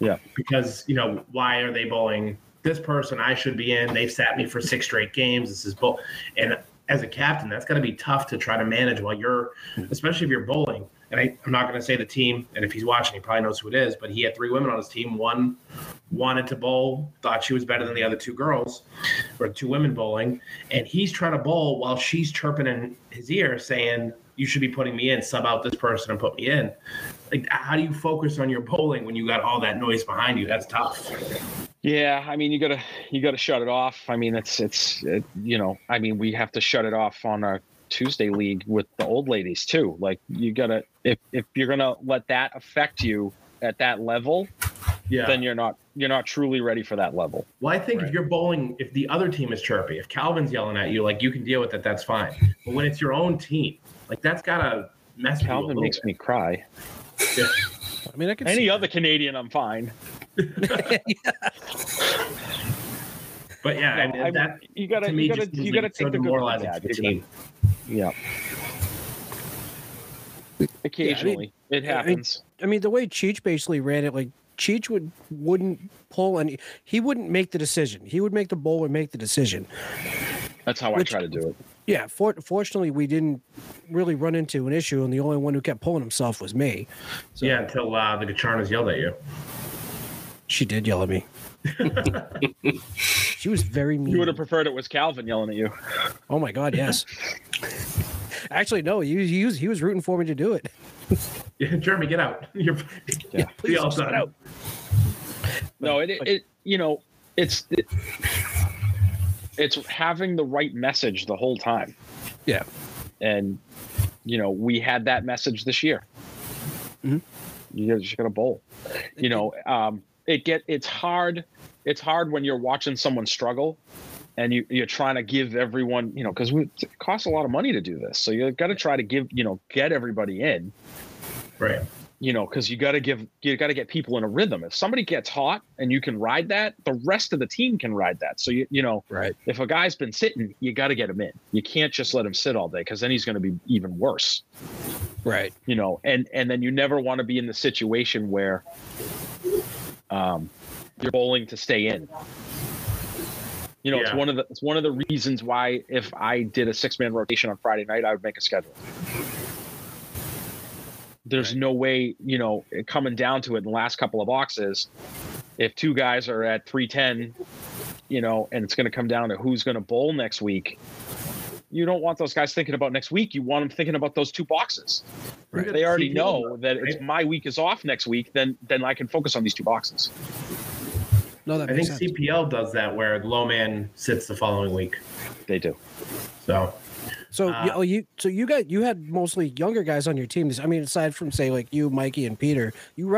Yeah. Because, you know, why are they bowling this person? I should be in. They've sat me for 6 straight games. This is bull. And as a captain, that's going to be tough to try to manage while you're, especially if you're bowling. And I'm not going to say the team, and if he's watching, he probably knows who it is, but he had 3 women on his team. One wanted to bowl, thought she was better than the other 2 girls, or 2 women bowling. And he's trying to bowl while she's chirping in his ear saying, you should be putting me in, sub out this person and put me in. Like, how do you focus on your bowling when you got all that noise behind you? That's tough. Yeah, I mean, you gotta shut it off. I mean, it's you know, I mean, we have to shut it off on our Tuesday league with the old ladies too. Like, you gotta, if you're gonna let that affect you at that level, then you're not truly ready for that level. Well, I think if you're bowling, if the other team is chirpy, if Calvin's yelling at you, like, you can deal with it, that's fine. But when it's your own team, like, that's gotta mess. Calvin makes me cry. Yeah. I mean, I can. Any other Canadian, I'm fine. But yeah, no, and that, you gotta take the moralizing. Yeah. Occasionally, yeah, I mean, it happens. I mean, the way Cheech basically ran it, like Cheech wouldn't pull, and he wouldn't make the decision. He would make the bowler make the decision. That's how I try to do it. Yeah, fortunately, we didn't really run into an issue, and the only one who kept pulling himself was me. So, yeah, until the Gacharnas yelled at you. She did yell at me. She was very mean. You would have preferred it was Calvin yelling at you. Oh my God, yes. Actually, no. He was rooting for me to do it. Yeah, Jeremy, get out. Yeah, please get out. No, it's having the right message the whole time. Yeah, and we had that message this year. Mm-hmm. You're just gonna bowl. It's hard when you're watching someone struggle. And you're trying to give everyone, because it costs a lot of money to do this. So you've got to try to give, get everybody in. Right. Because you got to get people in a rhythm. If somebody gets hot and you can ride that, the rest of the team can ride that. So, right. If a guy's been sitting, you got to get him in. You can't just let him sit all day because then he's going to be even worse. Right. And then you never want to be in the situation where you're bowling to stay in. Yeah. It's one of the reasons why if I did a 6-man rotation on Friday night, I would make a schedule. There's no way, coming down to it in the last couple of boxes, if two guys are at 310, and it's going to come down to who's going to bowl next week. You don't want those guys thinking about next week. You want them thinking about those two boxes. Right. They already know that it's my week is off next week. Then I can focus on these two boxes. No, I think CPL does that where the low man sits the following week. They do. So you had mostly younger guys on your team. I mean, aside from say like you, Mikey, and Peter, you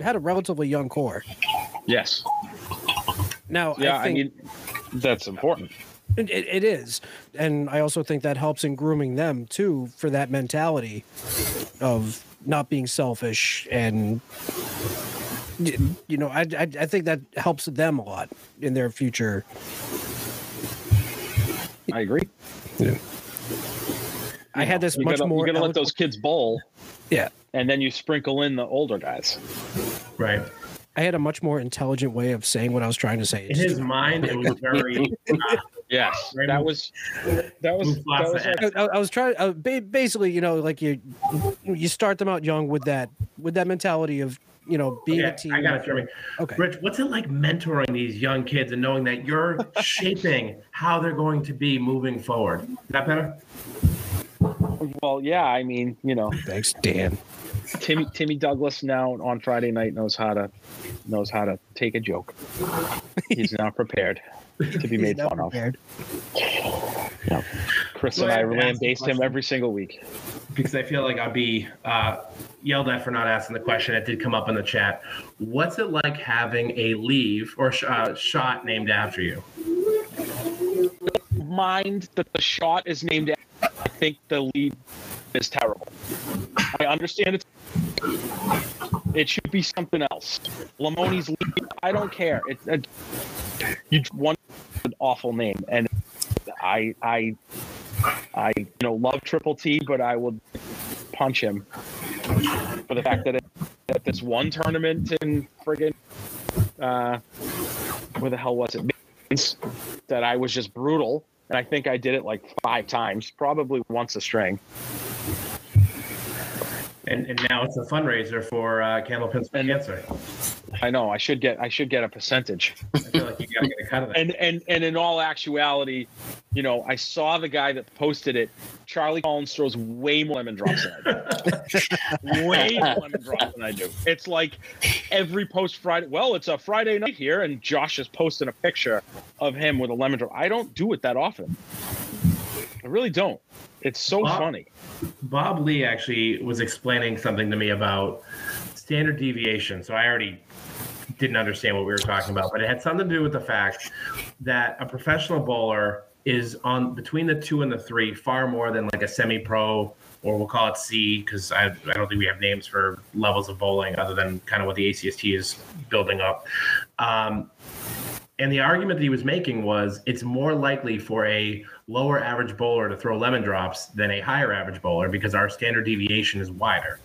had a relatively young core. Yes. Now, yeah, I mean, that's important. It is, and I also think that helps in grooming them too for that mentality of not being selfish and. I think that helps them a lot in their future. I agree. Yeah. I had this much more. You're gonna let those kids bowl. Yeah, and then you sprinkle in the older guys. Right. I had a much more intelligent way of saying what I was trying to say. In his mind, it was very. Yes, that was. I was trying. Basically, like you start them out young with that mentality of. Being a team. I got it, Jeremy. Okay. Rich, what's it like mentoring these young kids and knowing that you're shaping how they're going to be moving forward? Is that better? Well, yeah. I mean, Thanks, Dan. Timmy Douglas now on Friday night knows how to take a joke. He's now prepared to be made fun of. No. Chris and I land-based him every single week. Because I feel like I'd be yelled at for not asking the question. It did come up in the chat. What's it like having a leave or shot named after you? Mind that the shot is named after you. I think the leave is terrible. I understand it's. It should be something else. Lamone's leave. I don't care. You want an awful name, and I love Triple T, but I will punch him for the fact that at this one tournament in friggin' where the hell was it? That I was just brutal, and I think I did it like 5 times, probably once a string. And now it's a fundraiser for Candlepins for Cancer. I know I should get a percentage. I feel like you gotta get a cut of that. And in all actuality, I saw the guy that posted it. Charlie Collins throws way more lemon drops than I do. Way more lemon drops than I do. It's like every post Friday. Well, it's a Friday night here, and Josh is posting a picture of him with a lemon drop. I don't do it that often. I really don't. It's so funny. Bob Lee actually was explaining something to me about standard deviation. So I already didn't understand what we were talking about, but it had something to do with the fact that a professional bowler is on between the 2 and the 3 far more than like a semi-pro, or we'll call it C, because I don't think we have names for levels of bowling other than kind of what the ACST is building up. And the argument that he was making was it's more likely for a lower average bowler to throw lemon drops than a higher average bowler because our standard deviation is wider.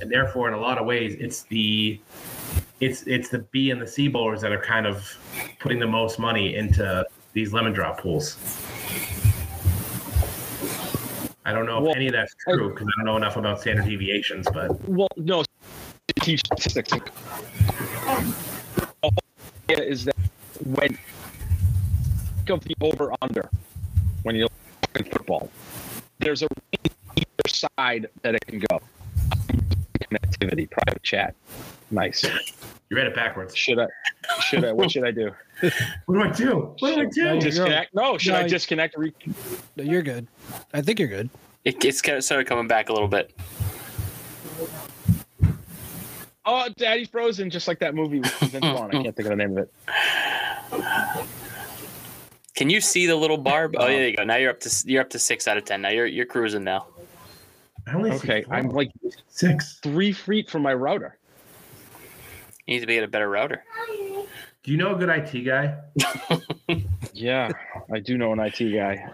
And therefore, in a lot of ways, it's the B and the C bowlers that are kind of putting the most money into these lemon drop pools. I don't know if any of that's true because I don't know enough about standard deviations, but no, statistics. The whole idea is that when of the over under, when you look at football, there's a range either side that it can go. Connectivity, private chat, nice. You read it backwards. Should I? What should I do? What do I do? I disconnect? I disconnect? No, you're good. I think you're good. It's kind of started coming back a little bit. Oh, Daddy's frozen, just like that movie. With Vince Vaughn. I can't think of the name of it. Can you see the little bar? Oh, yeah, there you go. Now you're up to 6 out of 10. Now you're cruising now. I only see 4. I'm like 6, 3 feet from my router. You need to be at a better router. Do you know a good IT guy? Yeah, I do know an IT guy.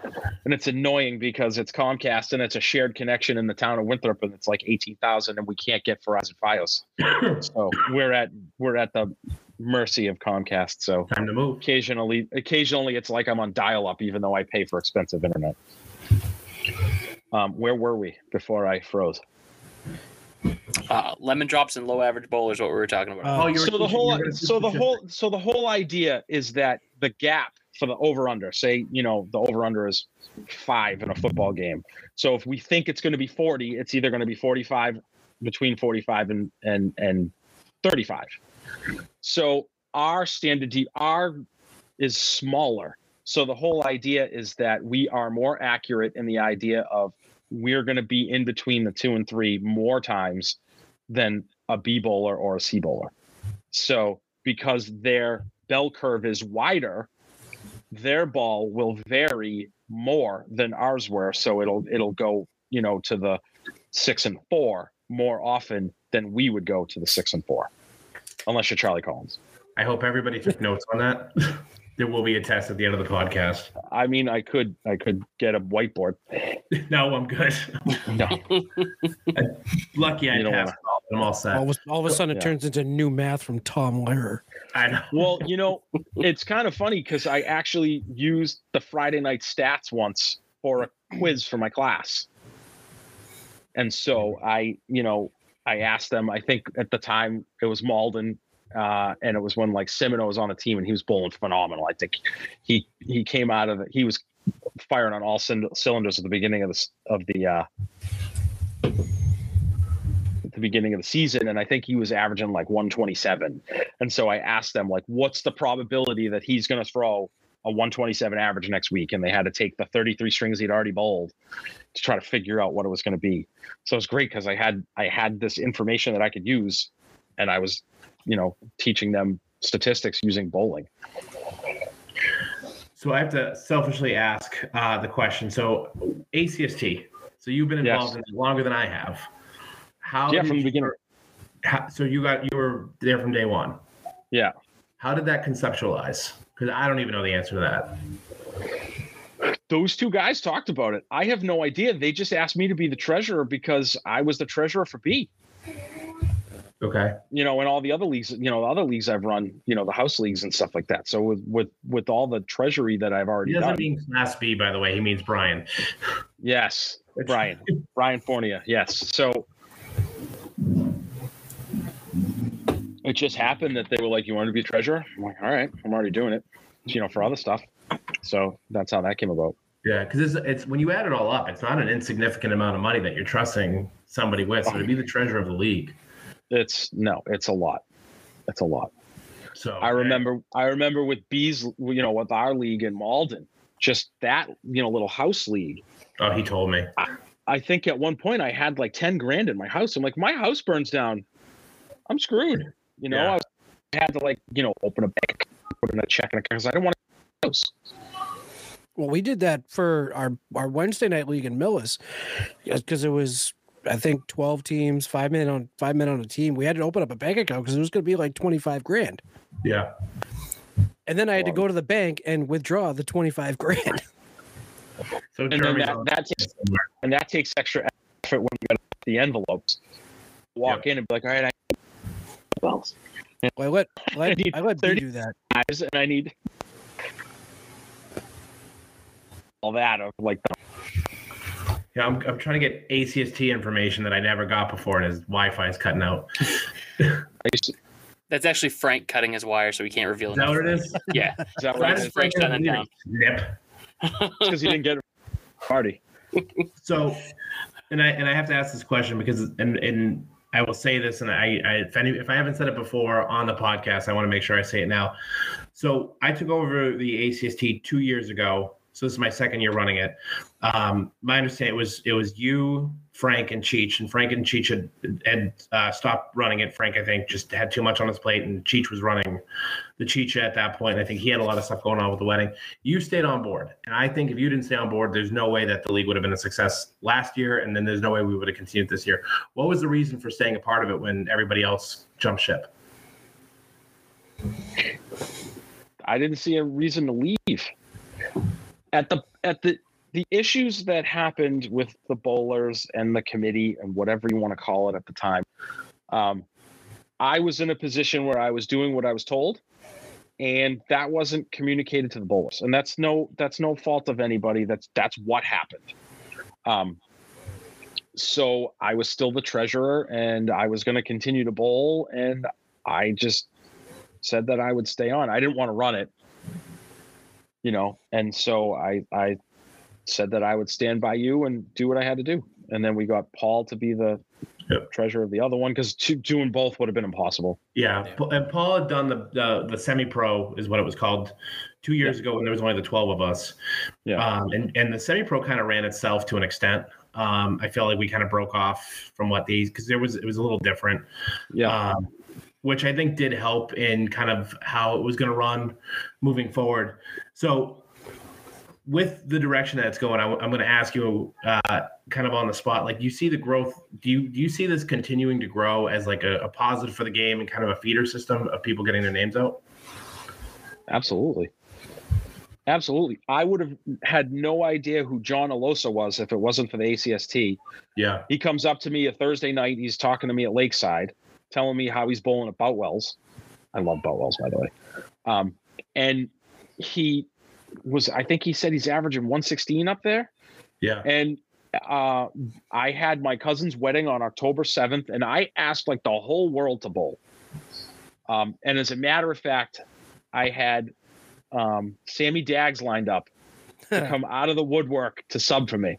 And it's annoying because it's Comcast and it's a shared connection in the town of Winthrop and it's like 18,000 and we can't get Verizon Fios. So we're at the mercy of Comcast. So time to move. Occasionally it's like I'm on dial-up even though I pay for expensive internet. Where were we before I froze? Lemon drops and low average bowlers, what we were talking about. So the whole idea is that the gap for the over under, say, you know, the over under is 5 in a football game. So if we think it's going to be 40, it's either going to be 45, between 45 and 35. So our standard R is smaller. So the whole idea is that we are more accurate in the idea of we're going to be in between the 2 and 3 more times than a B bowler or a C bowler. So because their bell curve is wider, their ball will vary more than ours were. So it'll go, you know, to the 6 and 4 more often than we would go to the 6 and 4, unless you're Charlie Collins. I hope everybody took notes on that. There will be a test at the end of the podcast. I mean, I could get a whiteboard. No, I'm good. No. Lucky I passed. I'm all set. All of a sudden, it turns into new math from Tom Lehrer. I know. Well, you know, it's kind of funny because I actually used the Friday night stats once for a quiz for my class. And so I asked them, I think at the time it was Malden. And it was when like Simino was on the team and he was bowling phenomenal. I think he came out of it. He was firing on all cylinders at the beginning of the season. And I think he was averaging like 127. And so I asked them like, what's the probability that he's going to throw a 127 average next week? And they had to take the 33 strings he'd already bowled to try to figure out what it was going to be. So it was great because I had this information that I could use and I was, you know, teaching them statistics using bowling. So I have to selfishly ask the question. So ACST, so you've been involved in it longer than I have. From the beginning. So you were there from day one. Yeah. How did that conceptualize? Because I don't even know the answer to that. Those two guys talked about it. I have no idea. They just asked me to be the treasurer because I was the treasurer for B. Okay. You know, and all the other leagues, you know, the other leagues I've run, you know, the house leagues and stuff like that. So with all the treasury that I've already done. He doesn't mean Class B, by the way. He means Brian. Yes, Brian. Brian Fornia, yes. So it just happened that they were like, you want to be treasurer? I'm like, all right, I'm already doing it, you know, for other stuff. So that's how that came about. Yeah, because it's when you add it all up, it's not an insignificant amount of money that you're trusting somebody with. So to be the treasurer of the league. It's a lot. It's a lot. So okay. I remember with B's, you know, with our league in Malden, just that, you know, little house league. Oh, he told me. I think at one point I had like 10 grand in my house. I'm like, my house burns down, I'm screwed. You know, yeah. I had to like, you know, open a bank, put in a check because I didn't want to house. Well, we did that for our Wednesday night league in Millis because it was, I think 12 teams, five men on a team. We had to open up a bank account because it was going to be like 25 grand. Yeah. And then I had to go to the bank and withdraw the 25 grand. So and then that takes extra effort when you got the envelopes. Walk in and be like, all right, I need $12. Well, I let you do that. And I need all that of like the... Yeah, I'm trying to get ACST information that I never got before, and his Wi-Fi is cutting out. That's actually Frank cutting his wire, so we can't reveal. Is that what it is? Yeah, is that what it is? Frank's cutting it down. Yep. Because he didn't get a party. So, and I have to ask this question because, and I will say this, and if I haven't said it before on the podcast, I want to make sure I say it now. So I took over the ACST 2 years ago. So this is my second year running it. My understanding it was you, Frank, and Cheech. And Frank and Cheech had stopped running it. Frank, I think, just had too much on his plate, and Cheech was running the Cheech at that point. And I think he had a lot of stuff going on with the wedding. You stayed on board. And I think if you didn't stay on board, there's no way that the league would have been a success last year. And then there's no way we would have continued this year. What was the reason for staying a part of it when everybody else jumped ship? I didn't see a reason to leave. At the issues that happened with the bowlers and the committee and whatever you want to call it at the time, I was in a position where I was doing what I was told, and that wasn't communicated to the bowlers. And that's no fault of anybody. That's what happened. So I was still the treasurer, and I was going to continue to bowl, and I just said that I would stay on. I didn't want to run it. You know, and so I said that I would stand by you and do what I had to do. And then we got Paul to be the treasurer of the other one because doing both would have been impossible. Yeah. And Paul had done the semi-pro is what it was called 2 years ago when there was only the 12 of us. Yeah. And the semi-pro kind of ran itself to an extent. I feel like we kind of broke off from what these because it was a little different. Yeah. Which I think did help in kind of how it was going to run moving forward. So with the direction that it's going, I'm going to ask you kind of on the spot, like you see the growth. Do you see this continuing to grow as like a positive for the game and kind of a feeder system of people getting their names out? Absolutely. I would have had no idea who John Elosa was if it wasn't for the ACST. Yeah. He comes up to me a Thursday night. He's talking to me at Lakeside, telling me how he's bowling at Boutwells. I love Boutwells, by the way. And he was, I think he said he's averaging 116 up there. Yeah. And I had my cousin's wedding on October 7th, and I asked like the whole world to bowl. And as a matter of fact, I had Sammy Daggs lined up to come out of the woodwork to sub for me.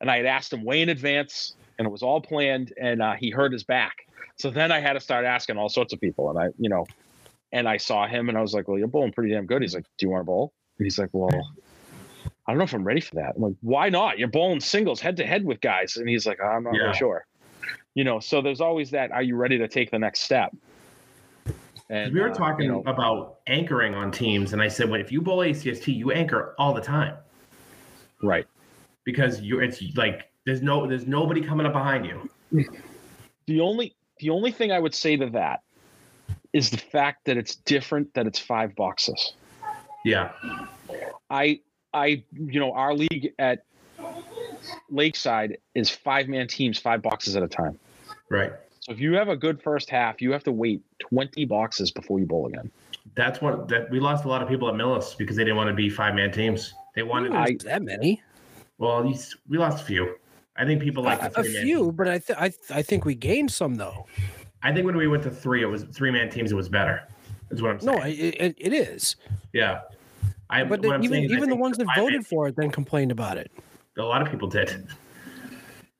And I had asked him way in advance, and it was all planned, and he hurt his back. So then I had to start asking all sorts of people, and I saw him, and I was like, well, you're bowling pretty damn good. He's like, do you want to bowl? And he's like, well, I don't know if I'm ready for that. I'm like, why not? You're bowling singles head to head with guys. And he's like, I'm not really sure. You know, so there's always that, are you ready to take the next step? And we were talking about anchoring on teams. And I said, well, if you bowl ACST, you anchor all the time. Right. Because it's like, there's nobody coming up behind you. The only thing I would say to that is the fact that it's different, that it's 5 boxes. Yeah. Our league at Lakeside is 5-man teams, 5 boxes at a time. Right. So if you have a good first half, you have to wait 20 boxes before you bowl again. That's what we lost a lot of people at Millis because they didn't want to be 5-man teams. They wanted that many. Well, we lost a few. I think people like the three-man. A few, but I think we gained some though. I think when we went to 3, it was 3-man teams. It was better. Is what I'm saying. No, it is. Yeah, even the ones that voted for it then complained about it. A lot of people did.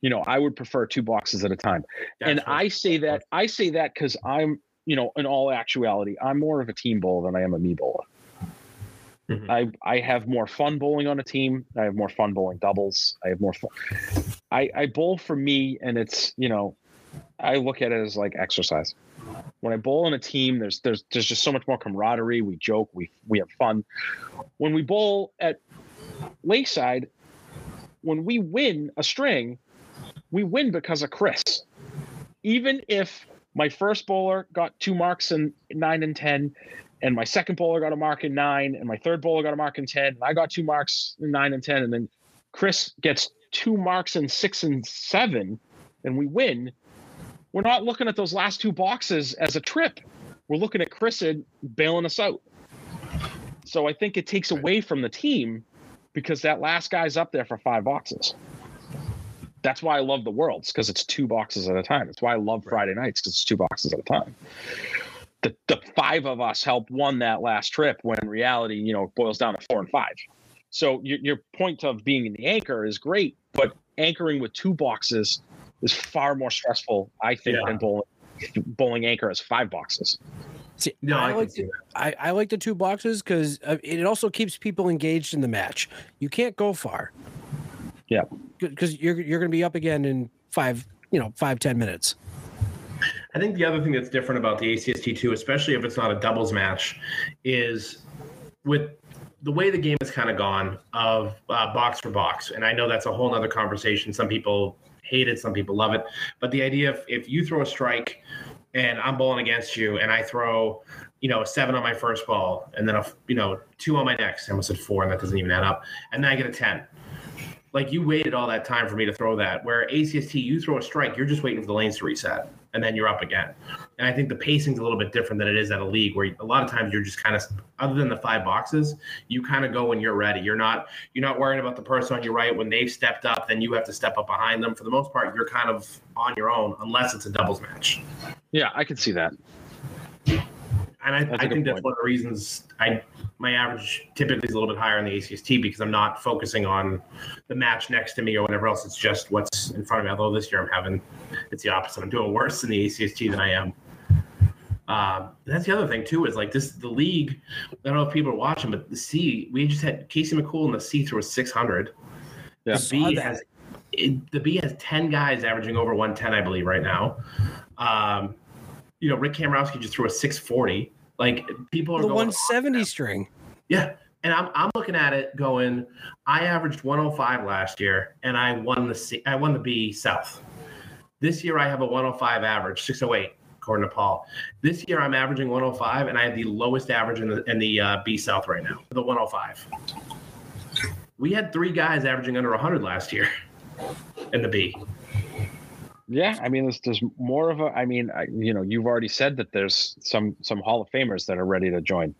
You know, I would prefer 2 boxes at a time, I say that because I'm, in all actuality, I'm more of a team bowler than I am a me bowler. Mm-hmm. I have more fun bowling on a team. I have more fun bowling doubles. I have more fun. I bowl for me, and it's, I look at it as like exercise. When I bowl on a team, there's just so much more camaraderie. We joke, we have fun. When we bowl at Lakeside, when we win a string, we win because of Chris. Even if my first bowler got 2 marks in 9 and 10, And my second bowler got a mark in 9, and my third bowler got a mark in 10, and I got 2 marks in 9 and 10, and then Chris gets 2 marks in 6 and 7, and we win. We're not looking at those last 2 boxes as a trip. We're looking at Chris bailing us out. So I think it takes away from the team because that last guy's up there for 5 boxes. That's why I love the Worlds, because it's 2 boxes at a time. That's why I love Friday nights, because it's 2 boxes at a time. The 5 of us helped won that last trip when in reality, you know, it boils down to 4 and 5. So your point of being in the anchor is great, but anchoring with 2 boxes is far more stressful, I think, than bowling anchor as 5 boxes. See, no, I like the 2 boxes because it also keeps people engaged in the match. You can't go far. Yeah, because you're going to be up again in 5, 10 minutes. I think the other thing that's different about the ACST2, especially if it's not a doubles match, is with the way the game has kind of gone of box for box. And I know that's a whole other conversation. Some people hate it, some people love it. But the idea of if you throw a strike and I'm bowling against you and I throw, you know, a 7 on my first ball and then, 2 on my next. I almost said 4 and that doesn't even add up. And then I get a 10. Like, you waited all that time for me to throw that. Where ACST, you throw a strike, you're just waiting for the lanes to reset. And then you're up again. And I think the pacing's a little bit different than it is at a league where a lot of times you're just kind of, other than the 5 boxes, you kind of go when you're ready. You're not worrying about the person on your right. When they've stepped up, then you have to step up behind them. For the most part, you're kind of on your own unless it's a doubles match. Yeah, I can see that. And I think that's one of the reasons my average typically is a little bit higher in the ACST because I'm not focusing on the match next to me or whatever else. It's just what's in front of me. Although this year it's the opposite. I'm doing worse in the ACST than I am. That's the other thing too, is like this, the league, I don't know if people are watching, but the C, we just had Casey McCool in the C through a 600. Yeah. The B has 10 guys averaging over 110, I believe right now. Rick Kamrowski just threw a 640. Like, people are the going 170 string. Yeah. And I'm looking at it going, I averaged 105 last year and I won the B South. This year I have a 105 average, 608 according to Paul. This year I'm averaging 105 and I have the lowest average in the B South right now, the 105. We had 3 guys averaging under 100 last year in the B. Yeah, I mean, there's more of a. I mean, you've already said that there's some Hall of Famers that are ready to join.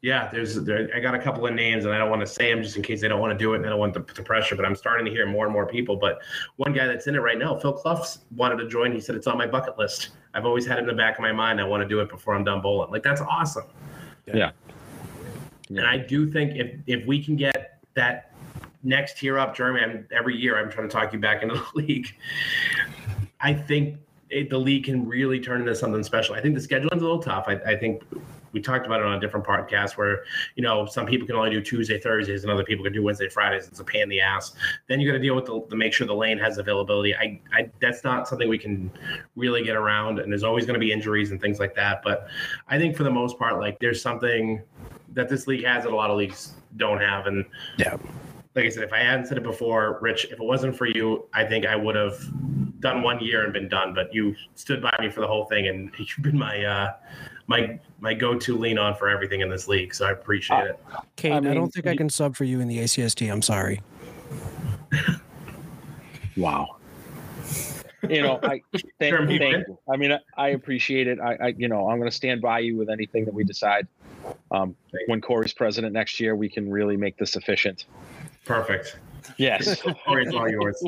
Yeah, I got a couple of names, and I don't want to say them just in case they don't want to do it, and I don't want the pressure. But I'm starting to hear more and more people. But one guy that's in it right now, Phil Clough, wanted to join. He said it's on my bucket list. I've always had it in the back of my mind. I want to do it before I'm done bowling. Like, that's awesome. Yeah. And I do think if we can get that next tier up, Jeremy. Every year I'm trying to talk you back into the league. I think the league can really turn into something special. I think the scheduling's a little tough. I think we talked about it on a different podcast where, some people can only do Tuesday, Thursdays, and other people can do Wednesday, Fridays. It's a pain in the ass. Then you got to deal with the make sure the lane has availability. That's not something we can really get around, and there's always going to be injuries and things like that. But I think for the most part, like, there's something that this league has that a lot of leagues don't have. And yeah, like I said, if I hadn't said it before, Rich, if it wasn't for you, I think I would have done 1 year and been done, but you stood by me for the whole thing, and you've been my my go-to lean on for everything in this league, so I appreciate it. Kate, I don't think I can sub for you in the ACST. I'm sorry. Wow. Thank you. I mean, I appreciate it. I'm going to stand by you with anything that we decide. When Corey's president next year, we can really make this efficient. Perfect. Yes. Corey's all yours.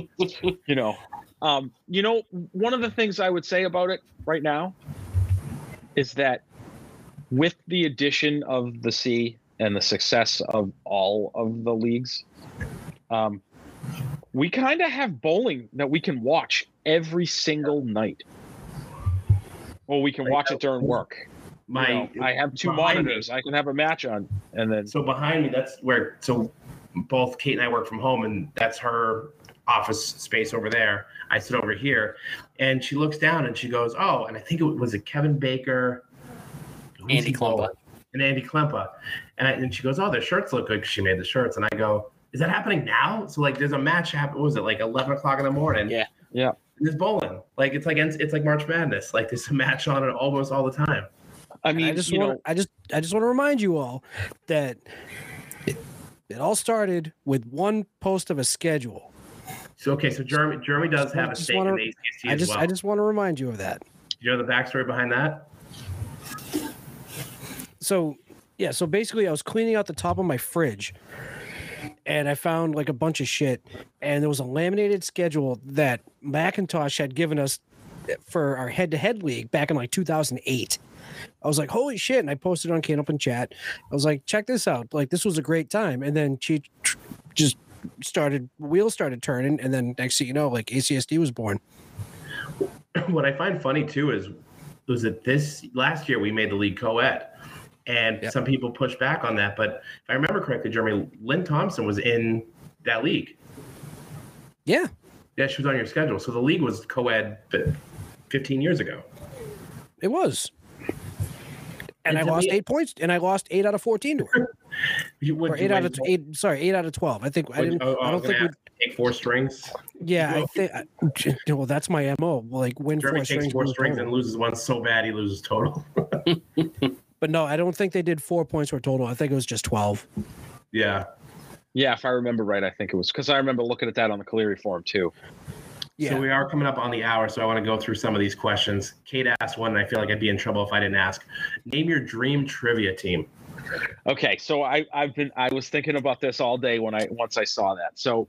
One of the things I would say about it right now is that with the addition of the C and the success of all of the leagues, we kind of have bowling that we can watch every single night. Or we can watch it during work. I have 2 monitors. I can have a match on. And then. So behind me, that's where both Kate and I work from home, and that's her office space over there. I sit over here, and she looks down and she goes, "Oh," and I think it was Kevin Baker, Andy Klempa, and she goes, "Oh, their shirts look good," because she made the shirts, and I go, "Is that happening now?" So like, there's a match happening. What was it, like 11:00 in the morning? Yeah. And there's bowling. Like it's like March Madness. Like there's a match on it almost all the time. I mean, I just want to remind you all that it all started with one post of a schedule. So okay, so Jeremy does have a stake in the ACST as well. I just want to remind you of that. You know the backstory behind that? So yeah, so basically I was cleaning out the top of my fridge and I found like a bunch of shit, and there was a laminated schedule that Macintosh had given us for our head-to-head league back in like 2008. I was like, holy shit, and I posted on Can't Open Chat. I was like, check this out. Like, this was a great time. And then she just started turning, and then next thing you know, like, ACSD was born. What I find funny too was that this last year we made the league co-ed, and some people pushed back on that, but if I remember correctly, Jeremy, Lynn Thompson was in that league. Yeah. Yeah, she was on your schedule. So the league was co-ed 15 years ago. It was. And I lost 8 points, and I lost 8 out of 14 to her. Or 8 out of 8. Sorry, 8 out of 12. I think I didn't. I don't think we take four strings. Yeah, I think. Well, that's my MO. Like win Jeremy four takes strings, four strings, and loses one so bad he loses total. But no, I don't think they did 4 points for total. I think it was just 12. Yeah. Yeah, if I remember right, I think it was, because I remember looking at that on the Caleri forum too. Yeah. So we are coming up on the hour, so I want to go through some of these questions. Kate asked one, and I feel like I'd be in trouble if I didn't ask. Name your dream trivia team. Okay, so I was thinking about this all day once I saw that. So,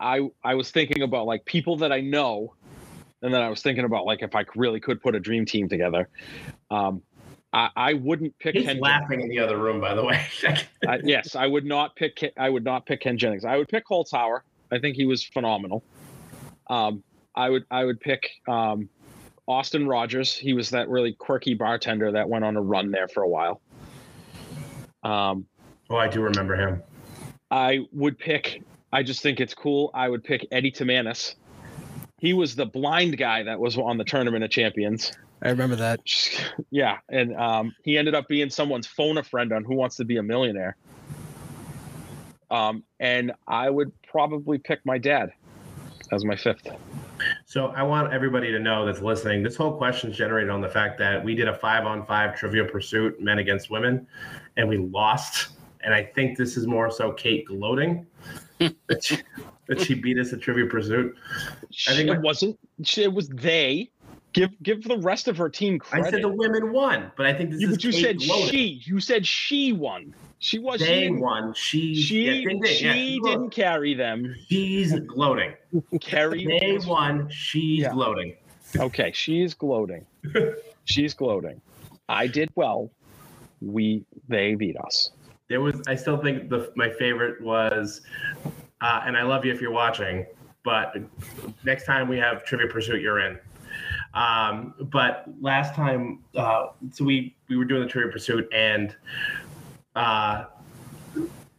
I was thinking about like people that I know, and then I was thinking about like if I really could put a dream team together. I wouldn't pick. He's Ken laughing Jennings. In the other room, by the way. Yes, I would not pick. I would not pick Ken Jennings. I would pick Holzhauer. I think he was phenomenal. I would pick Austin Rogers. He was that really quirky bartender that went on a run there for a while. I do remember him. I just think it's cool. I would pick Eddie Tamanis. He was the blind guy that was on the Tournament of Champions. I remember that. Yeah, and he ended up being someone's phone-a-friend on Who Wants to Be a Millionaire. And I would probably pick my dad as my fifth. So I want everybody to know that's listening, this whole question is generated on the fact that we did a 5-on-5 Trivial Pursuit, men against women, and we lost. And I think this is more so Kate gloating that she beat us at Trivial Pursuit. It was they. Give the rest of her team credit. I said the women won, but I think this is Kate gloating. You said she won. She was. They won. She didn't carry them. She's gloating. They won. She's gloating. Okay, she's gloating. She's gloating. I did well. They beat us. There was. I still think my favorite was, and I love you if you're watching, but next time we have Trivia Pursuit, you're in. But last time, so we were doing the Trivia Pursuit and.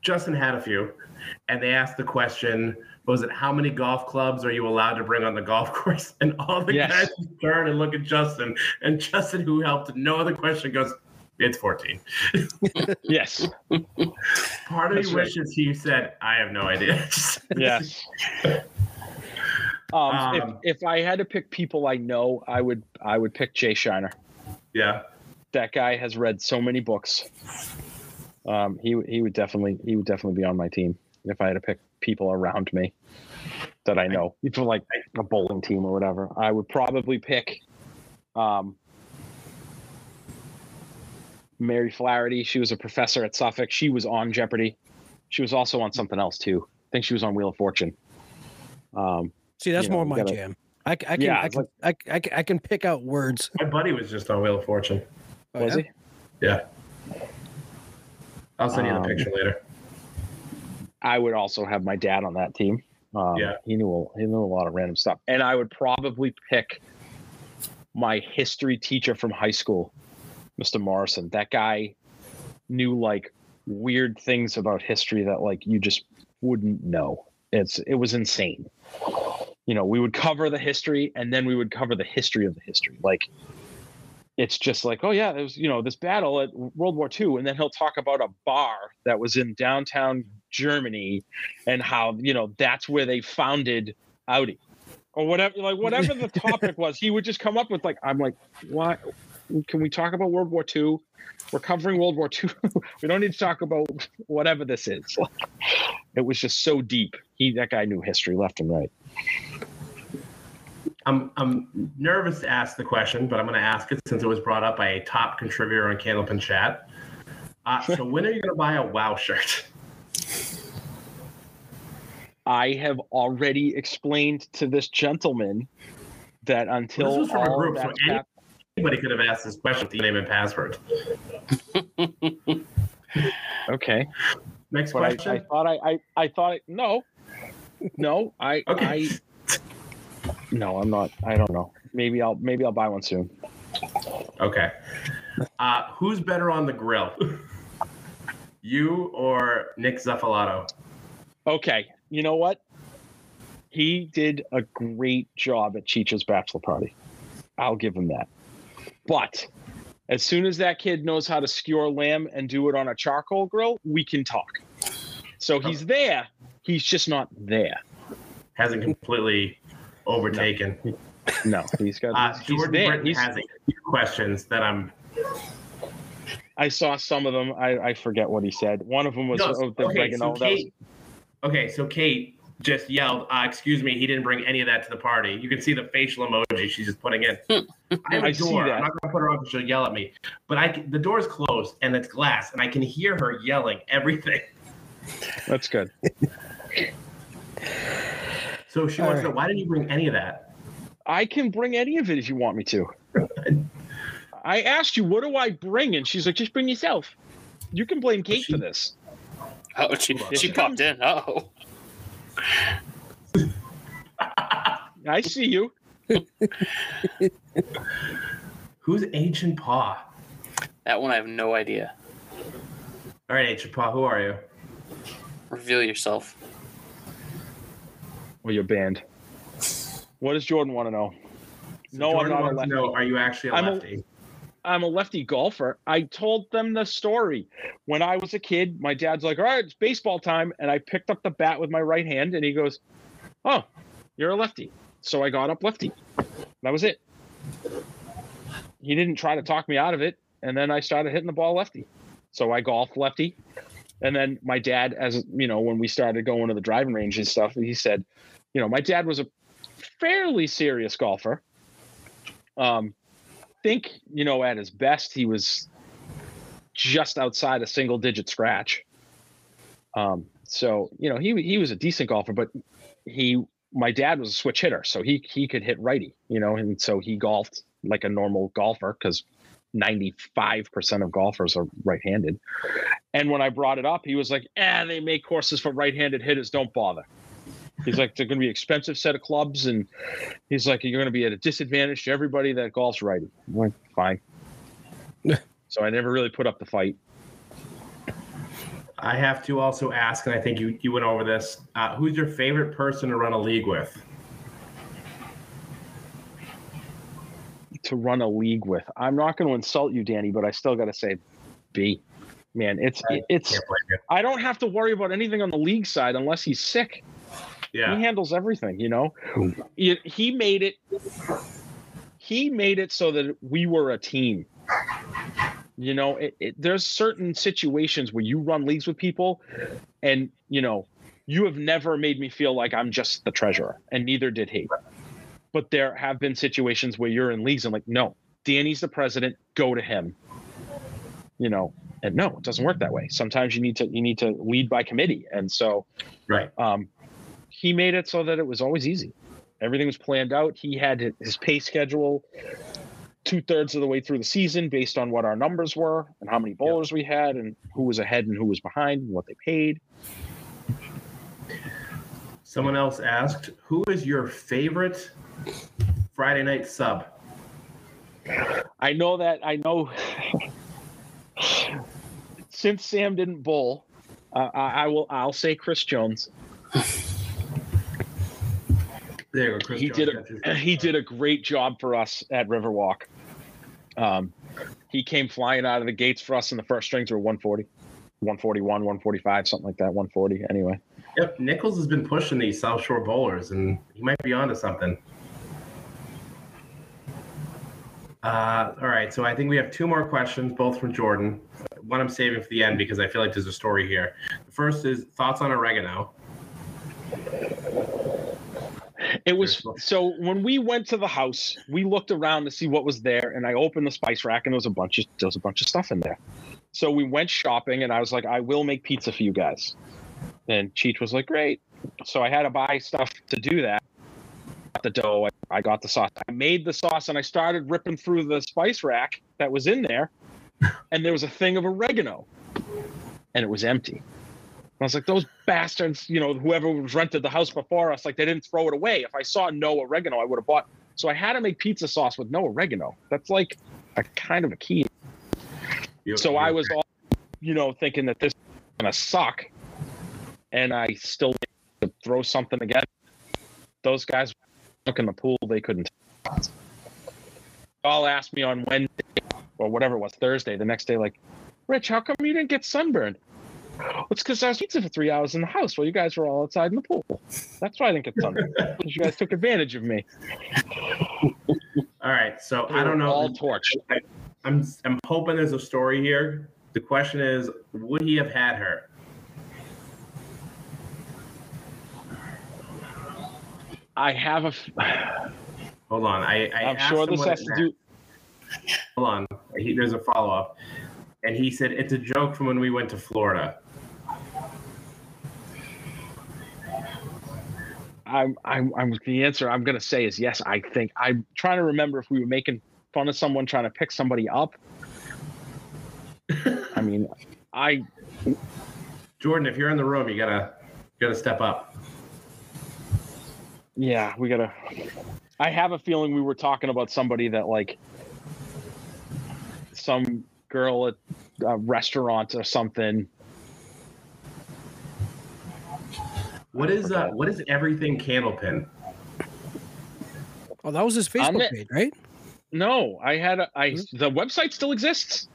Justin had a few, and they asked the question, was it how many golf clubs are you allowed to bring on the golf course? And all the guys turn and look at Justin, and Justin, who helped no other question, goes, it's 14. Yes. Part of me wishes he said, I have no idea. Yes. If I had to pick people I know, I would pick Jay Shiner. Yeah. That guy has read so many books. He would definitely be on my team if I had to pick people around me that I know, for like a bowling team or whatever. I would probably pick Mary Flaherty. She was a professor at Suffolk. She was on Jeopardy. She was also on something else too. I think she was on Wheel of Fortune. See, that's more my jam. I can pick out words. My buddy was just on Wheel of Fortune. Was he? Yeah. I'll send you the picture later. I would also have my dad on that team. He knew a lot of random stuff, and I would probably pick my history teacher from high school, Mr. Morrison. That guy knew like weird things about history that like you just wouldn't know. It was insane. You know, we would cover the history, and then we would cover the history of the history, like. It's just like, oh yeah, there was, you know, this battle at World War II, and then he'll talk about a bar that was in downtown Germany, and how, you know, that's where they founded Audi, or whatever, like whatever the topic was, he would just come up with like, I'm like, why can we talk about World War II? We're covering World War II. We don't need to talk about whatever this is. Like, it was just so deep. That guy knew history left and right. I'm nervous to ask the question, but I'm going to ask it since it was brought up by a top contributor on Candlepin Chat. So when are you going to buy a WoW shirt? I have already explained to this gentleman that until this was from a group, so anybody could have asked this question with the name and password. Okay. Next question. I don't know. Maybe I'll buy one soon. Okay. Who's better on the grill? You or Nick Zeffalato? Okay. You know what? He did a great job at Cheech's bachelor party. I'll give him that. But as soon as that kid knows how to skewer lamb and do it on a charcoal grill, we can talk. So he's there. He's just not there. Hasn't completely overtaken. No, he's got. Jordan has a few questions that I'm. I saw some of them. I forget what he said. One of them was okay, so Kate just yelled, excuse me, he didn't bring any of that to the party. You can see the facial emoji she's just putting in. I have a door. I'm not going to put her on because she'll yell at me. But the door's closed, and it's glass, and I can hear her yelling everything. That's good. So she wants to know, why didn't you bring any of that? I can bring any of it if you want me to. I asked you, what do I bring? And she's like, just bring yourself. You can blame Kate for this. Oh, she popped in. Uh-oh. I see you. Who's Ancient Paw? That one I have no idea. All right, Ancient Paw, who are you? Reveal yourself. Well, you're banned. What does Jordan want to know? So no, Jordan I'm not a lefty. No, are you actually a lefty? I'm a lefty golfer. I told them the story. When I was a kid, my dad's like, all right, it's baseball time. And I picked up the bat with my right hand and he goes, oh, you're a lefty. So I got up lefty. That was it. He didn't try to talk me out of it. And then I started hitting the ball lefty. So I golfed lefty. And then my dad, as you know, when we started going to the driving range and stuff, he said, you know, my dad was a fairly serious golfer. Think, you know, at his best, he was just outside a single-digit scratch. So, you know, he was a decent golfer, but my dad was a switch hitter, so he could hit righty, you know, and so he golfed like a normal golfer because 95% of golfers are right-handed. And when I brought it up, he was like, they make courses for right-handed hitters, don't bother. He's like, they're going to be expensive set of clubs. And he's like, you're going to be at a disadvantage to everybody that golfs righty. I'm like, fine. So I never really put up the fight. I have to also ask, and I think you went over this, who's your favorite person to run a league with? To run a league with. I'm not going to insult you, Danny, but I still got to say B. Man, I don't have to worry about anything on the league side unless he's sick. Yeah. He handles everything, you know. He made it so that we were a team. You know, there's certain situations where you run leagues with people and, you know, you have never made me feel like I'm just the treasurer, and neither did he. But there have been situations where you're in leagues and like, no, Danny's the president, go to him. You know, and no, it doesn't work that way. Sometimes you need to lead by committee. And so he made it so that it was always easy. Everything was planned out. He had his pay schedule 2/3 of the way through the season based on what our numbers were and how many bowlers we had and who was ahead and who was behind and what they paid. Someone else asked, who is your favorite Friday night sub? I know since Sam didn't bowl, I'll say Chris Jones. There you go, Chris Jones. He did a great job for us at Riverwalk. He came flying out of the gates for us, and the first strings were 140. 141, 145, something like that, 140 anyway. Yep, Nichols has been pushing these South Shore bowlers, and he might be onto something. All right, so I think we have two more questions, both from Jordan. One I'm saving for the end because I feel like there's a story here. The first is thoughts on oregano. It was so when we went to the house, we looked around to see what was there, and I opened the spice rack, and there was a bunch of stuff in there. So we went shopping, and I was like, I will make pizza for you guys. And Cheech was like, great. So I had to buy stuff to do that. Got the dough. I got the sauce. I made the sauce, and I started ripping through the spice rack that was in there, and there was a thing of oregano, and it was empty. I was like, those bastards, you know, whoever rented the house before us, like, they didn't throw it away. If I saw no oregano, I would have bought. So I had to make pizza sauce with no oregano. That's like a kind of a key. So I was all, you know, thinking that this is going to suck. And I still need to throw something together. Those guys were in the pool. They couldn't. They all asked me on Wednesday or whatever it was, Thursday, the next day, like, Rich, how come you didn't get sunburned? It's because I was pizza for 3 hours in the house while you guys were all outside in the pool. That's why I didn't get sunburned. Because you guys took advantage of me. All right. So I don't know. All torch. I'm hoping there's a story here. The question is, would he have had her? I have a. Hold on. I'm sure this has to do. Hold on. There's a follow up. And he said, it's a joke from when we went to Florida. The answer I'm going to say is yes, I think. I'm trying to remember if we were making fun of someone trying to pick somebody up. I mean, Jordan, if you're in the room, you gotta step up. Yeah, we gotta. I have a feeling we were talking about somebody that, like, some girl at a restaurant or something. What is everything Candlepin? Oh, that was his Facebook page, right? No, the website still exists.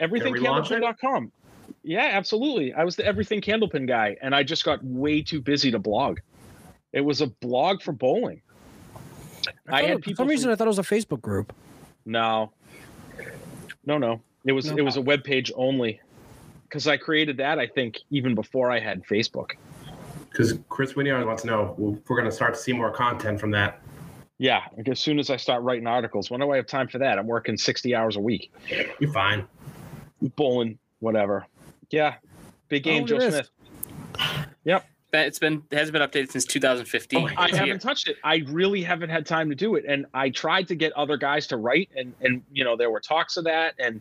EverythingCandlepin.com. Yeah, absolutely. I was the Everything Candlepin guy, and I just got way too busy to blog. It was a blog for bowling. For some reason, I thought it was a Facebook group. No. It was a web page only, because I created that, I think, even before I had Facebook. Because Chris Winyard wants to know if we're going to start to see more content from that. Yeah, like as soon as I start writing articles, when do I have time for that? I'm working 60 hours a week. You're fine. Bowling, whatever. Yeah, big game, Joe Smith. Yep. It hasn't been updated since 2015. Oh, I haven't touched it. I really haven't had time to do it. And I tried to get other guys to write, and you know, there were talks of that, and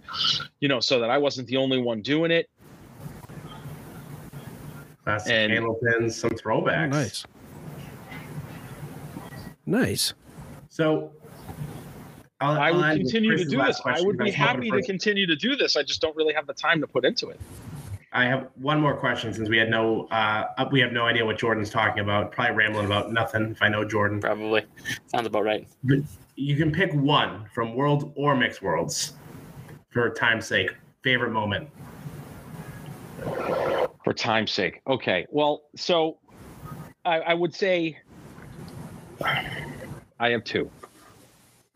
you know, so that I wasn't the only one doing it. Classic Candlepin, some throwbacks. Oh, nice. Nice. So I would continue to do this. I would be happy to continue to do this. I just don't really have the time to put into it. I have one more question, since we have no idea what Jordan's talking about. Probably rambling about nothing, if I know Jordan. Probably. Sounds about right. But you can pick one from Worlds or Mixed Worlds for time's sake. Favorite moment? For time's sake. Okay. Well, so I would say I have two,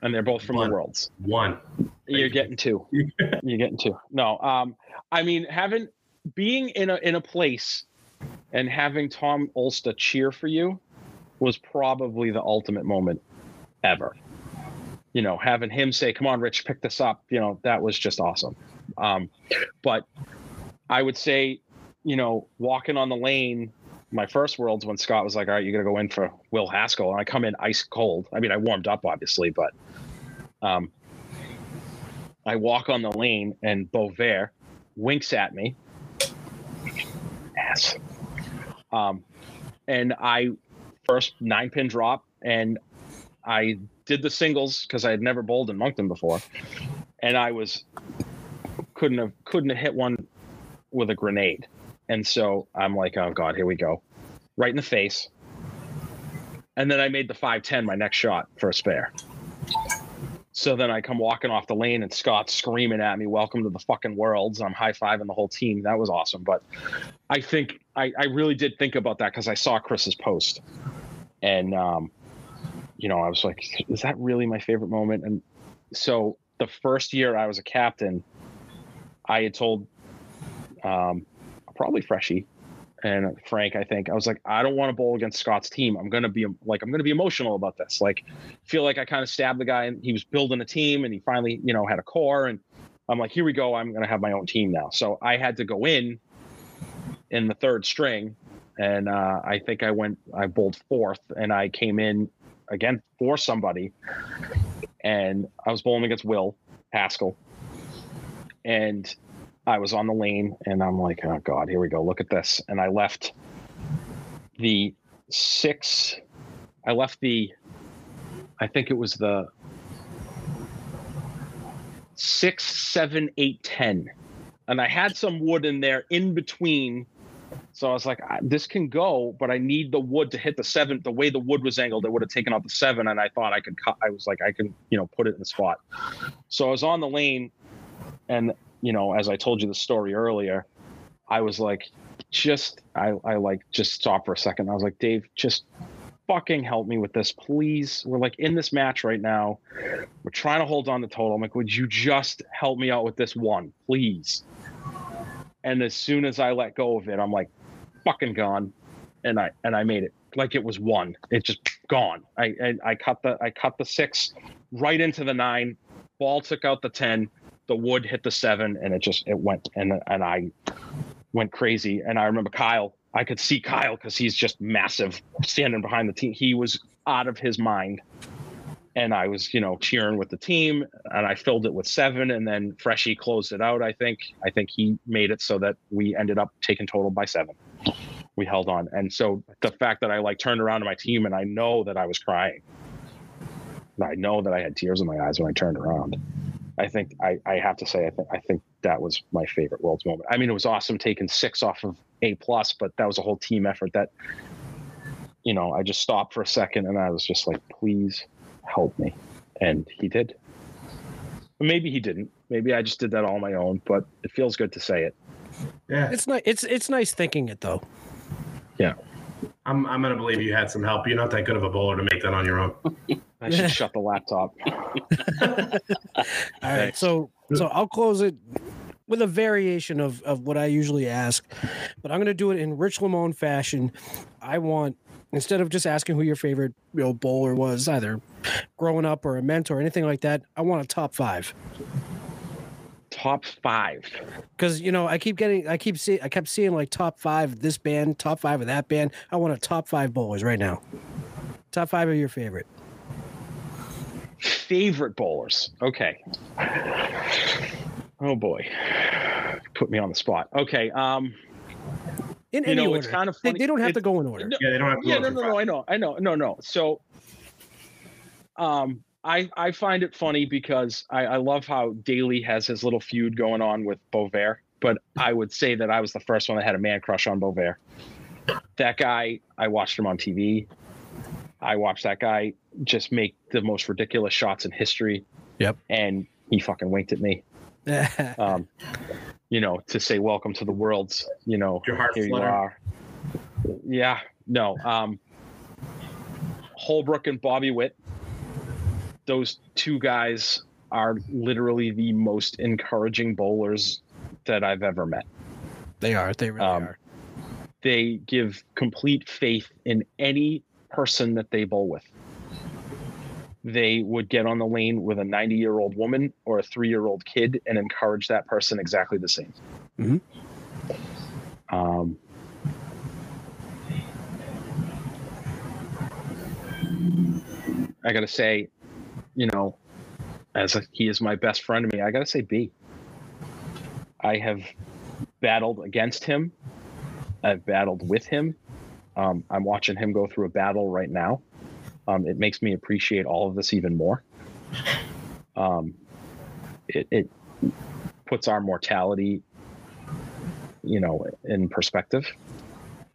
and they're both from the Worlds. One. You're getting two. You're getting two. No, I mean, being in a place and having Tom Ulster cheer for you was probably the ultimate moment ever. You know, having him say, "Come on, Rich, pick this up," you know, that was just awesome. But I would say, you know, walking on the lane. My first Worlds, when Scott was like, all right, you're going to go in for Will Haskell. And I come in ice cold. I mean, I warmed up, obviously, but I walk on the lane and Bovair winks at me. Ass. And I first 9-pin drop, and I did the singles because I had never bowled in Moncton before. And I couldn't have hit one with a grenade. And so I'm like, oh, God, here we go. Right in the face. And then I made the 5-10, my next shot, for a spare. So then I come walking off the lane and Scott's screaming at me, "Welcome to the fucking world." So I'm high-fiving the whole team. That was awesome. But I think I really did think about that because I saw Chris's post. And, you know, I was like, is that really my favorite moment? And so the first year I was a captain, I had told probably Freshie and Frank, I think, I was like, I don't want to bowl against Scott's team. I'm going to be emotional about this. Like, feel like I kind of stabbed the guy, and he was building a team and he finally, you know, had a core, and I'm like, here we go. I'm going to have my own team now. So I had to go in the third string. And I think I bowled fourth, and I came in again for somebody, and I was bowling against Will Haskell, and I was on the lane, and I'm like, oh God, here we go. Look at this. And I left the six. I left the, I think it was the 6, 7, 8, 10. And I had some wood in there in between. So I was like, this can go, but I need the wood to hit the 7. The way the wood was angled, it would have taken out the 7. And I thought I could cut. I was like, I can, you know, put it in the spot. So I was on the lane, and, you know, as I told you the story earlier, I was like, just stop for a second. I was like, Dave, just fucking help me with this, please. We're like in this match right now. We're trying to hold on to total. I'm like, would you just help me out with this one, please? And as soon as I let go of it, I'm like, fucking gone. And I made it like it was one. It just gone. I cut the 6 right into the 9. Ball took out the 10. The wood hit the 7, and it went, and I went crazy. And I remember Kyle, I could see Kyle, because he's just massive, standing behind the team. He was out of his mind. And I was, you know, cheering with the team, and I filled it with 7, and then Freshie closed it out. I think he made it so that we ended up taking total by 7. We held on. And so the fact that I like turned around to my team, and I know that I was crying, I know that I had tears in my eyes when I turned around. I think I have to say, I think that was my favorite Worlds moment. I mean, it was awesome taking 6 off of A+, but that was a whole team effort that, you know, I just stopped for a second, and I was just like, please help me. And he did. Maybe he didn't. Maybe I just did that all on my own, but it feels good to say it. Yeah. It's nice. It's nice thinking it though. Yeah. I'm going to believe you had some help. You're not that good of a bowler to make that on your own. I should shut the laptop. All right. So I'll close it with a variation of what I usually ask, but I'm going to do it in Rich Limone fashion. I want, instead of just asking who your favorite, you know, bowler was, either growing up or a mentor or anything like that, I want a top 5. Top 5. Because, you know, I kept seeing like top 5 of this band, top 5 of that band. I want a top 5 bowlers right now. Top 5 of your favorite. Favorite bowlers. Okay. Oh boy. Put me on the spot. Okay. In any order. It's kind of funny. They don't have to go in order. No, yeah, they don't have to go in order. No, I know. No. So I find it funny because I love how Daly has his little feud going on with Bovair, but I would say that I was the first one that had a man crush on Bovair. That guy, I watched him on TV. I watched that guy just make the most ridiculous shots in history. Yep. And he fucking winked at me. You know, to say welcome to the worlds, you know, your heart here flutter. You are. Yeah, no. Holbrook and Bobby Witt, those two guys are literally the most encouraging bowlers that I've ever met. They are. They really are. They give complete faith in any person that they bowl with. They would get on the lane with a 90-year-old woman or a 3-year-old kid and encourage that person exactly the same. Mm-hmm. I got to say, you know, he is my best friend to me, I got to say B. I have battled against him. I've battled with him. I'm watching him go through a battle right now. It makes me appreciate all of this even more. It puts our mortality, you know, in perspective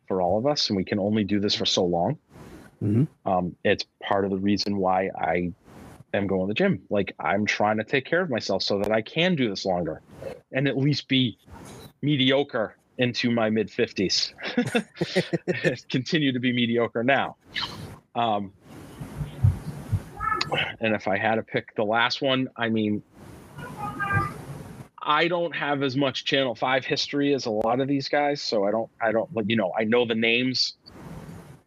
for all of us, and we can only do this for so long. Mm-hmm. It's part of the reason why I am going to the gym. Like, I'm trying to take care of myself so that I can do this longer and at least be mediocre into my mid 50s. Continue to be mediocre now. And if I had to pick the last one, I mean, I don't have as much Channel 5 history as a lot of these guys. So I don't, like, you know, I know the names.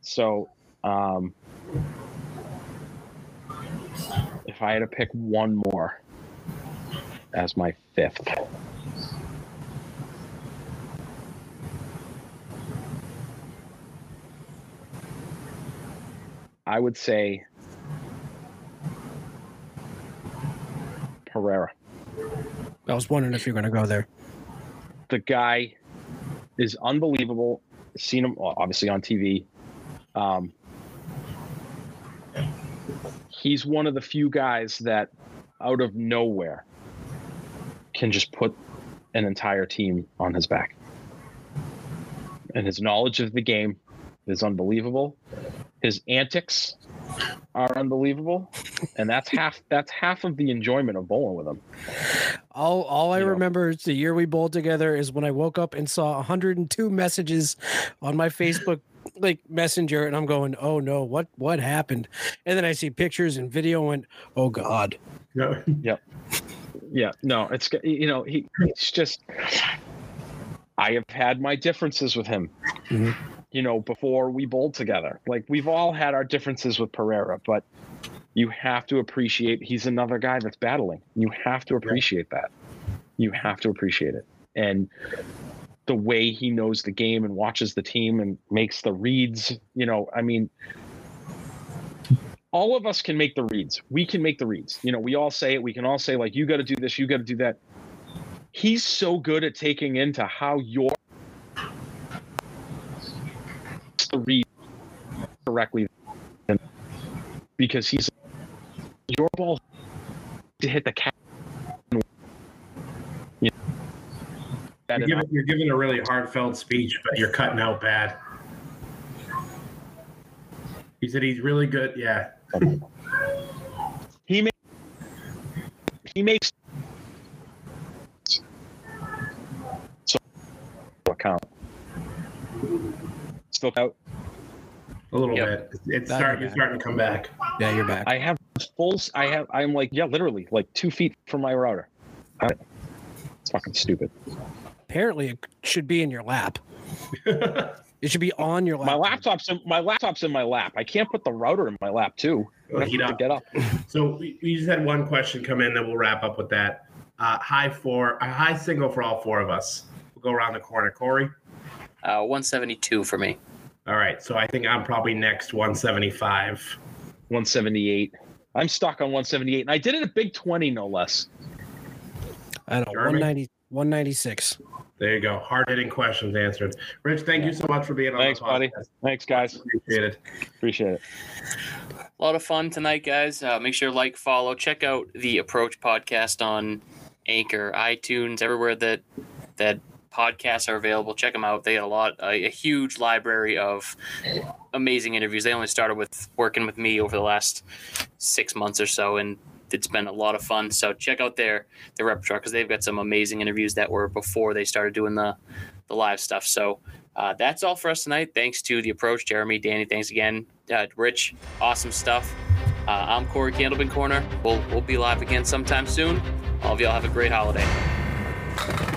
So, if I had to pick one more as my fifth, I would say Herrera. I was wondering if you were going to go there. The guy is unbelievable. Seen him obviously on TV. He's one of the few guys that out of nowhere can just put an entire team on his back. And his knowledge of the game is unbelievable. His antics are unbelievable. And that's half of the enjoyment of bowling with him. All I remember is the year we bowled together is when I woke up and saw 102 messages on my Facebook like Messenger, and I'm going, oh no, what happened? And then I see pictures and video and went, oh God. Yeah. Yep. Yeah. No, it's, you know, it's just, I have had my differences with him, mm-hmm. you know, before we bowled together. Like, we've all had our differences with Pereira, but you have to appreciate he's another guy that's battling. You have to appreciate that. You have to appreciate it. And the way he knows the game and watches the team and makes the reads, you know, I mean, all of us can make the reads. We can make the reads. You know, we all say it. We can all say, like, you got to do this, you got to do that. He's so good at taking into how your the read correctly, because he's your ball to hit the cat. You're giving a really heartfelt speech, but you're cutting out bad. He said he's really good. Yeah. He makes so account still out a little bit. It's starting to come back. Yeah, you're back. I'm like, yeah, literally like 2 feet from my router. It's fucking stupid. Apparently, it should be in your lap. It should be on your lap. My laptop's in my lap. I can't put the router in my lap, too. Get up. So we just had one question come in, then we'll wrap up with that. High single for all four of us. We'll go around the corner. Corey? 172 for me. All right. So I think I'm probably next, 175. 178. I'm stuck on 178. And I did it a big 20, no less. I don't know. 196. There you go. Hard-hitting questions answered. Rich, thank you so much for being on the podcast. Buddy. Thanks, guys. Appreciate it. A lot of fun tonight, guys. Make sure to like, follow, check out the Approach podcast on Anchor, iTunes, everywhere that podcasts are available. Check them out. They had a huge library of amazing interviews. They only started with working with me over the last 6 months or so, and it's been a lot of fun. So check out their repertoire, because they've got some amazing interviews that were before they started doing the live stuff. So that's all for us tonight. Thanks to The Approach, Jeremy, Danny. Thanks again, Rich. Awesome stuff. I'm Corey Candlepin Corner. We'll be live again sometime soon. All of y'all have a great holiday.